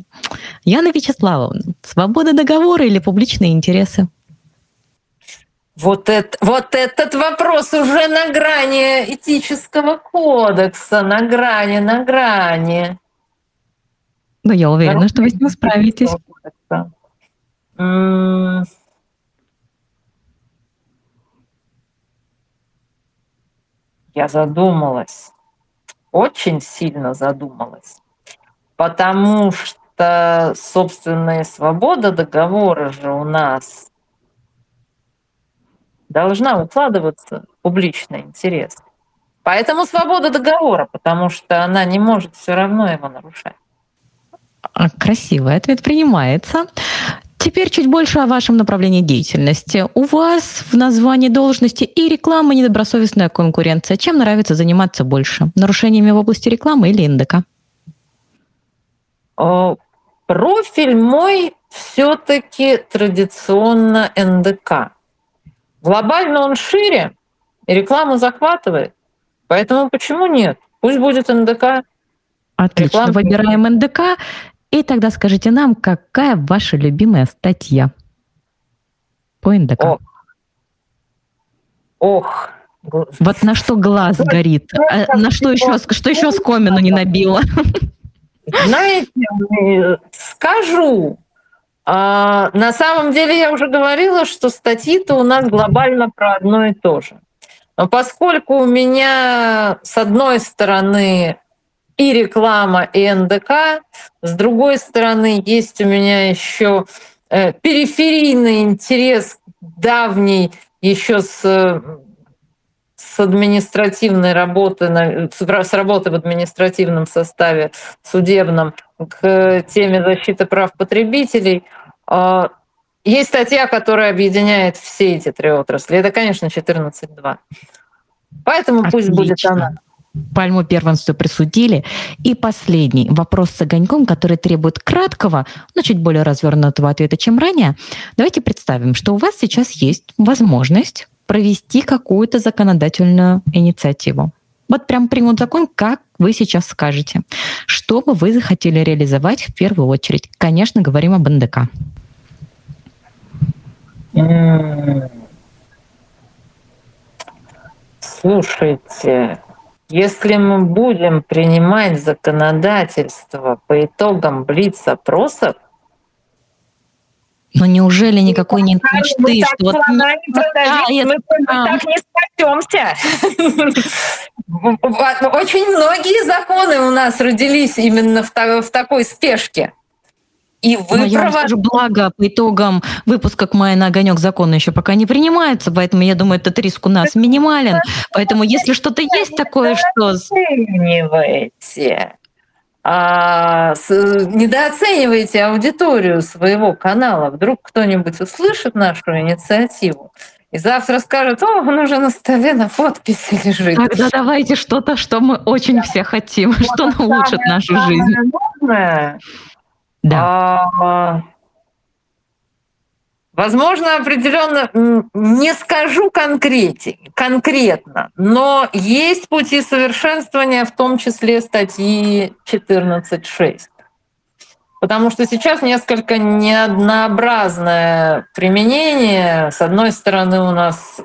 Яна Вячеславовна, свобода договора или публичные интересы? Вот этот вопрос уже на грани этического кодекса, на грани. Но я уверена, что вы с ним справитесь. Я задумалась, очень сильно задумалась, потому что, собственно, и свобода договора же у нас должна укладываться в публичный интерес. Поэтому свобода договора, потому что она не может все равно его нарушать. Красивый ответ принимается. Теперь чуть больше о вашем направлении деятельности. У вас в названии должности и реклама, и недобросовестная конкуренция. Чем нравится заниматься больше? Нарушениями в области рекламы или НДК? Профиль мой все-таки традиционно НДК. Глобально он шире, и рекламу захватывает. Поэтому почему нет? Пусть будет НДК. Отлично, выбираем НДК. И тогда скажите нам, какая ваша любимая статья по НДК? Ох. Вот на что глаз горит, а на что еще скомину не набило? Знаете, скажу. На самом деле я уже говорила, что статьи-то у нас глобально про одно и то же. Но поскольку у меня с одной стороны и реклама, и НДК, с другой стороны есть у меня еще периферийный интерес давний еще с административной работы, с работы в административном составе, судебном, к теме защиты прав потребителей. Есть статья, которая объединяет все эти три отрасли. Это, конечно, 14.2. Поэтому Отлично. Пусть будет она. Пальму первенства присудили. И последний вопрос с огоньком, который требует краткого, но чуть более развернутого ответа, чем ранее. Давайте представим, что у вас сейчас есть возможность провести какую-то законодательную инициативу. Вот прям примут закон, как вы сейчас скажете. Что бы вы захотели реализовать в первую очередь? Конечно, говорим об НДК. Слушайте, если мы будем принимать законодательство по итогам блиц-опросов, но неужели никакой нет мечты, что вот... Мы так не спасемся. Очень многие законы у нас родились именно в такой спешке. И вы скажу, благо по итогам выпуска «К Майе на огонёк» законы еще пока не принимаются, поэтому я думаю, этот риск у нас минимален. Поэтому если что-то есть такое, что... недооцениваете аудиторию своего канала. Вдруг кто-нибудь услышит нашу инициативу и завтра скажет: «О, он уже на столе на подписи лежит». Тогда давайте что-то, что мы очень все хотим, что улучшит нашу жизнь. Да. Возможно, определенно не скажу конкретно, но есть пути совершенствования, в том числе статьи 14.6. Потому что сейчас несколько неоднообразное применение. С одной стороны, у нас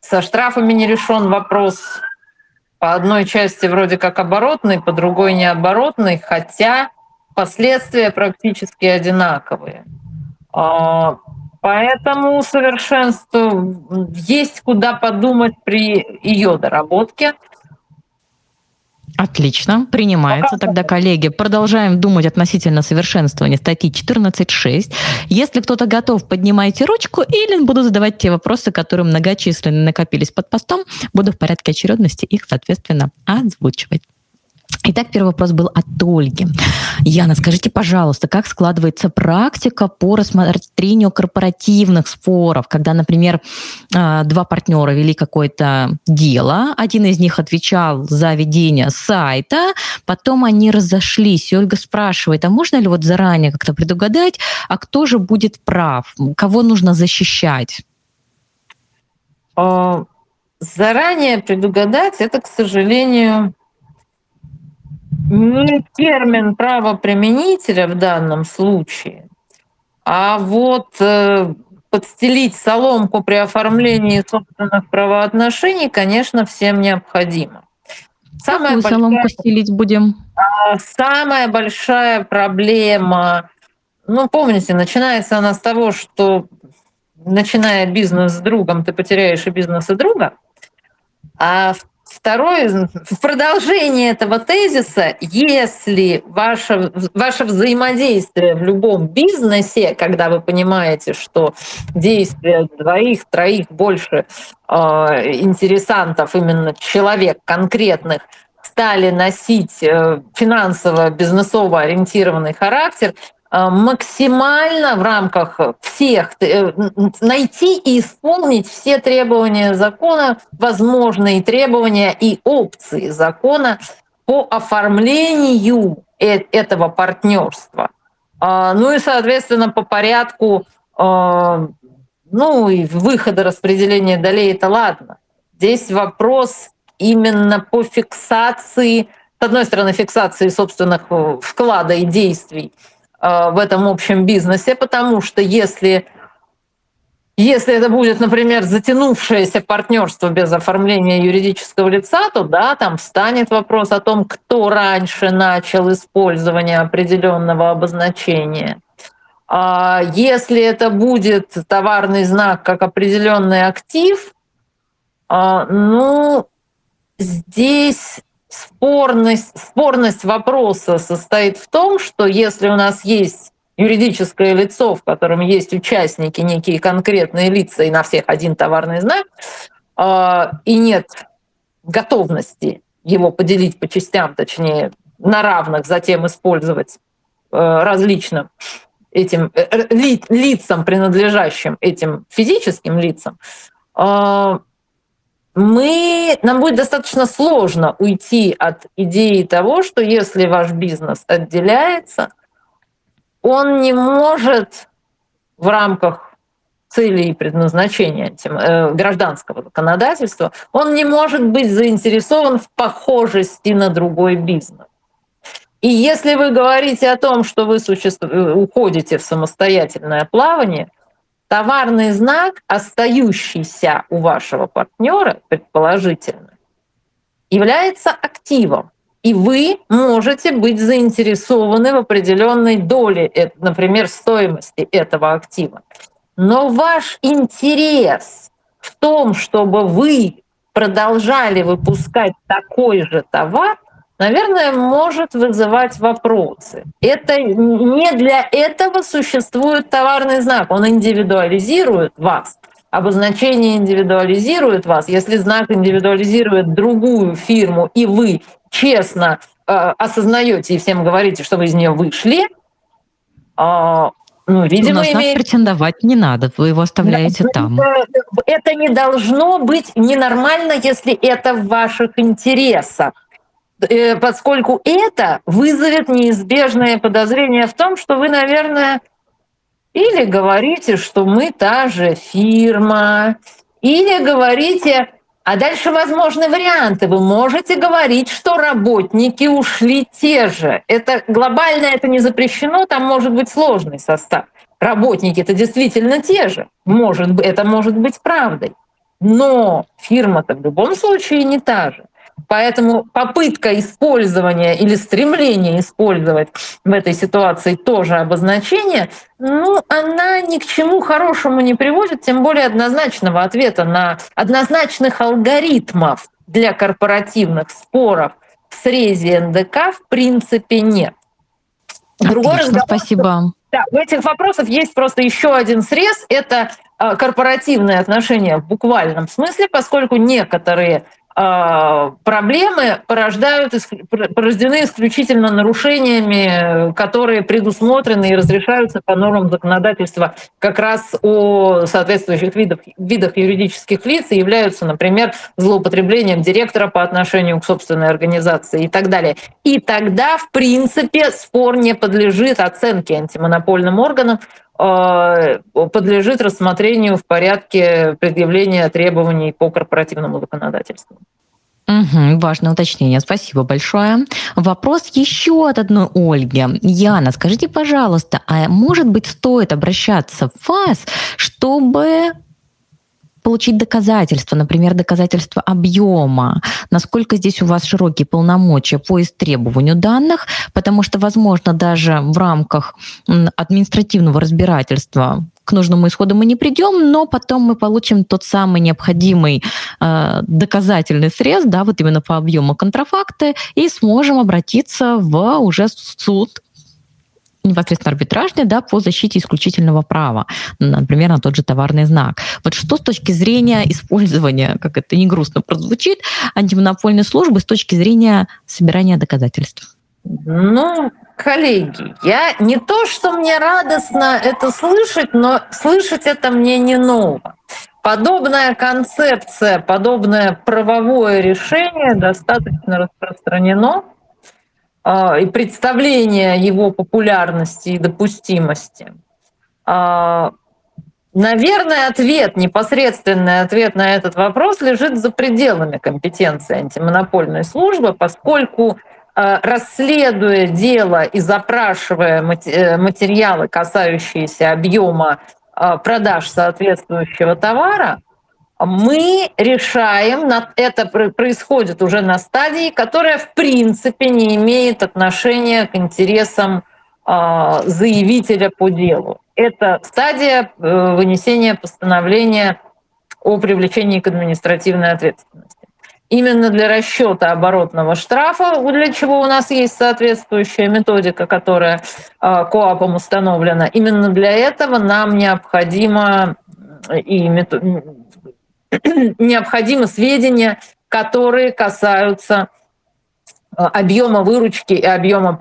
со штрафами не решен вопрос, по одной части вроде как оборотный, по другой необоротный, хотя последствия практически одинаковые. Поэтому совершенству есть куда подумать при ее доработке. Отлично, принимается. Тогда, коллеги, продолжаем думать относительно совершенствования статьи 14.6. Если кто-то готов, поднимайте ручку, или буду задавать те вопросы, которые многочисленно накопились под постом. Буду в порядке очередности их, соответственно, озвучивать. Итак, первый вопрос был от Ольги. Яна, скажите, пожалуйста, как складывается практика по рассмотрению корпоративных споров, когда, например, два партнера вели какое-то дело, один из них отвечал за ведение сайта, потом они разошлись. И Ольга спрашивает, а можно ли вот заранее как-то предугадать, а кто же будет прав, кого нужно защищать? Заранее предугадать — это, к сожалению, не термин правоприменителя в данном случае, а вот подстелить соломку при оформлении собственных правоотношений, конечно, всем необходимо. Какую соломку стелить будем? Самая большая проблема, помните, начинается она с того, что, начиная бизнес с другом, ты потеряешь и бизнес, и друга, а второе, в продолжение этого тезиса, если ваше взаимодействие в любом бизнесе, когда вы понимаете, что действие двоих, троих, больше интересантов, именно человек конкретных, стали носить финансово-бизнесово ориентированный характер, максимально в рамках всех найти и исполнить все требования закона, возможные требования и опции закона по оформлению этого партнерства. Ну и, соответственно, по порядку и выхода распределения долей, это ладно. Здесь вопрос именно по фиксации с одной стороны, фиксации собственных вклада и действий в этом общем бизнесе, потому что если это будет, например, затянувшееся партнерство без оформления юридического лица, то да, там встанет вопрос о том, кто раньше начал использование определенного обозначения. А если это будет товарный знак как определенный актив, ну, здесь спорность вопроса состоит в том, что если у нас есть юридическое лицо, в котором есть участники, некие конкретные лица, и на всех один товарный знак, и нет готовности его поделить по частям, точнее, на равных, затем использовать различным этим лицам, принадлежащим этим физическим лицам, нам будет достаточно сложно уйти от идеи того, что если ваш бизнес отделяется, он не может в рамках целей и предназначения гражданского законодательства, он не может быть заинтересован в похожести на другой бизнес. И если вы говорите о том, что вы уходите в самостоятельное плавание, товарный знак, остающийся у вашего партнера, предположительно, является активом. И вы можете быть заинтересованы в определенной доле, например, стоимости этого актива. Но ваш интерес в том, чтобы вы продолжали выпускать такой же товар, наверное, может вызывать вопросы. Это не для этого существует товарный знак. Он индивидуализирует вас. Обозначение индивидуализирует вас. Если знак индивидуализирует другую фирму, и вы честно осознаете и всем говорите, что вы из нее вышли, ну, видимо, претендовать не надо, вы его оставляете там. Это не должно быть ненормально, если это в ваших интересах, поскольку это вызовет неизбежное подозрение в том, что вы, наверное, или говорите, что мы та же фирма, или говорите, а дальше возможны варианты, вы можете говорить, что работники ушли те же. Это глобально это не запрещено, там может быть сложный состав. Работники это действительно те же, это может быть правдой. Но фирма-то в любом случае не та же. Поэтому попытка использования или стремление использовать в этой ситуации тоже обозначение, ну, она ни к чему хорошему не приводит, тем более однозначного ответа на однозначных алгоритмов для корпоративных споров в срезе НДК в принципе нет. Отлично, спасибо. Да, у этих вопросов есть просто еще один срез — это корпоративные отношения в буквальном смысле, поскольку некоторые проблемы порождены исключительно нарушениями, которые предусмотрены и разрешаются по нормам законодательства как раз о соответствующих видах юридических лиц и являются, например, злоупотреблением директора по отношению к собственной организации и так далее. И тогда, в принципе, спор не подлежит оценке антимонопольным органам, подлежит рассмотрению в порядке предъявления требований по корпоративному законодательству. Угу, важное уточнение. Спасибо большое. Вопрос еще от одной Ольги. Яна, скажите, пожалуйста, а может быть стоит обращаться в ФАС, чтобы получить доказательства, например, доказательства объема, насколько здесь у вас широкие полномочия по истребованию данных, потому что, возможно, даже в рамках административного разбирательства к нужному исходу мы не придем, но потом мы получим тот самый необходимый доказательный срез, да, вот именно по объему контрафакта, и сможем обратиться в уже суд непосредственно арбитражный, да, по защите исключительного права, например, на тот же товарный знак. Вот что с точки зрения использования, как это не грустно прозвучит, антимонопольной службы с точки зрения собирания доказательств? Ну, коллеги, я не то, что мне радостно это слышать, но слышать это мне не ново. Подобная концепция, подобное правовое решение достаточно распространено, и представление его популярности и допустимости. Наверное, ответ, непосредственный ответ на этот вопрос лежит за пределами компетенции антимонопольной службы, поскольку расследуя дело и запрашивая материалы, касающиеся объема продаж соответствующего товара, мы решаем, это происходит уже на стадии, которая в принципе не имеет отношения к интересам заявителя по делу. Это стадия вынесения постановления о привлечении к административной ответственности. Именно для расчета оборотного штрафа, для чего у нас есть соответствующая методика, которая КОАПом установлена, именно для этого нам необходимы сведения, которые касаются объема выручки и объема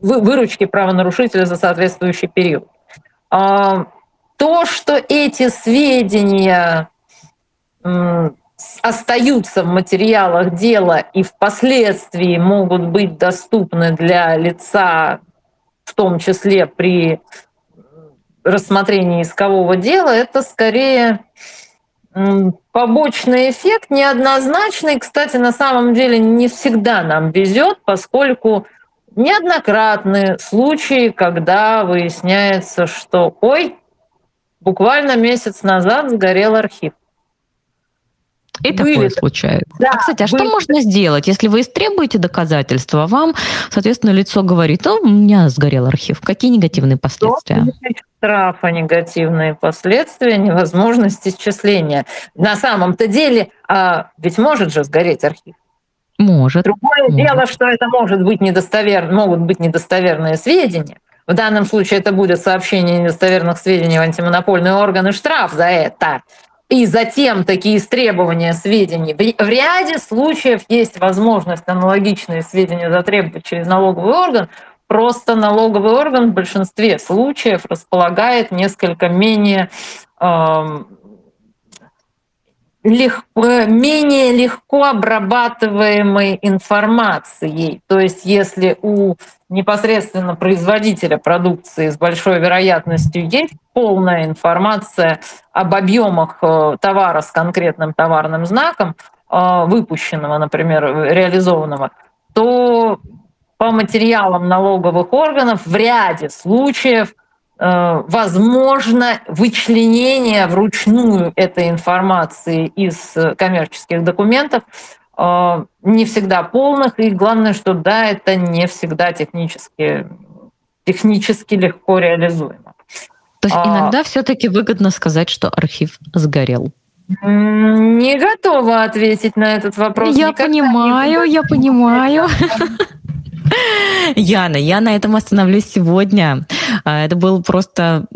выручки правонарушителя за соответствующий период. То, что эти сведения остаются в материалах дела и впоследствии могут быть доступны для лица, в том числе при рассмотрении искового дела, это скорее побочный эффект, неоднозначный. Кстати, на самом деле не всегда нам везет, поскольку неоднократны случаи, когда выясняется, что «ой, буквально месяц назад сгорел архив». И такое случается. Да, кстати, а что можно сделать, если вы истребуете доказательства, а вам, соответственно, лицо говорит: «О, у меня сгорел архив». Какие негативные последствия? Штрафа, негативные последствия, невозможность исчисления. На самом-то деле, ведь может же сгореть архив. Может. Другое дело, что это могут быть недостоверные сведения. В данном случае это будет сообщение недостоверных сведений в антимонопольные органы, штраф за это. И затем такие истребования сведений. В ряде случаев есть возможность аналогичные сведения затребовать через налоговый орган, просто налоговый орган в большинстве случаев располагает несколько менее легко обрабатываемой информацией. То есть если у непосредственно производителя продукции с большой вероятностью есть полная информация об объемах товара с конкретным товарным знаком, выпущенного, например, реализованного, то по материалам налоговых органов в ряде случаев возможно вычленение вручную этой информации из коммерческих документов, не всегда полных, и главное, что да, это не всегда технически легко реализуемо. То есть иногда все-таки выгодно сказать, что архив сгорел. Не готова ответить на этот вопрос. Я понимаю. Яна, я на этом остановлюсь сегодня. Это был просто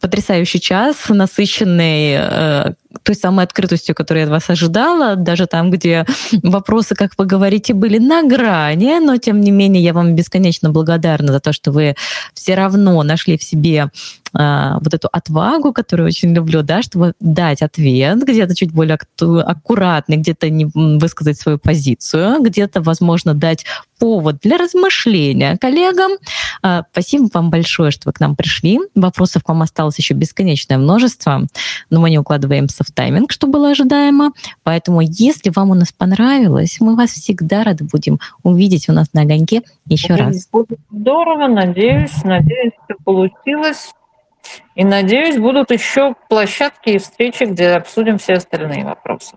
потрясающий час, насыщенный той самой открытостью, которую я от вас ожидала, даже там, где вопросы, как вы говорите, были на грани, но, тем не менее, я вам бесконечно благодарна за то, что вы все равно нашли в себе вот эту отвагу, которую очень люблю, да, чтобы дать ответ, где-то чуть более аккуратный, где-то не высказать свою позицию, где-то, возможно, дать повод для размышления коллегам. Спасибо вам большое, что вы к нам пришли. Вопросов к вам осталось еще бесконечное множество, но мы не укладываемся в тайминг, что было ожидаемо. Поэтому, если вам у нас понравилось, мы вас всегда рады будем увидеть у нас на огоньке еще раз. Будет здорово, надеюсь, все получилось. И, надеюсь, будут еще площадки и встречи, где обсудим все остальные вопросы.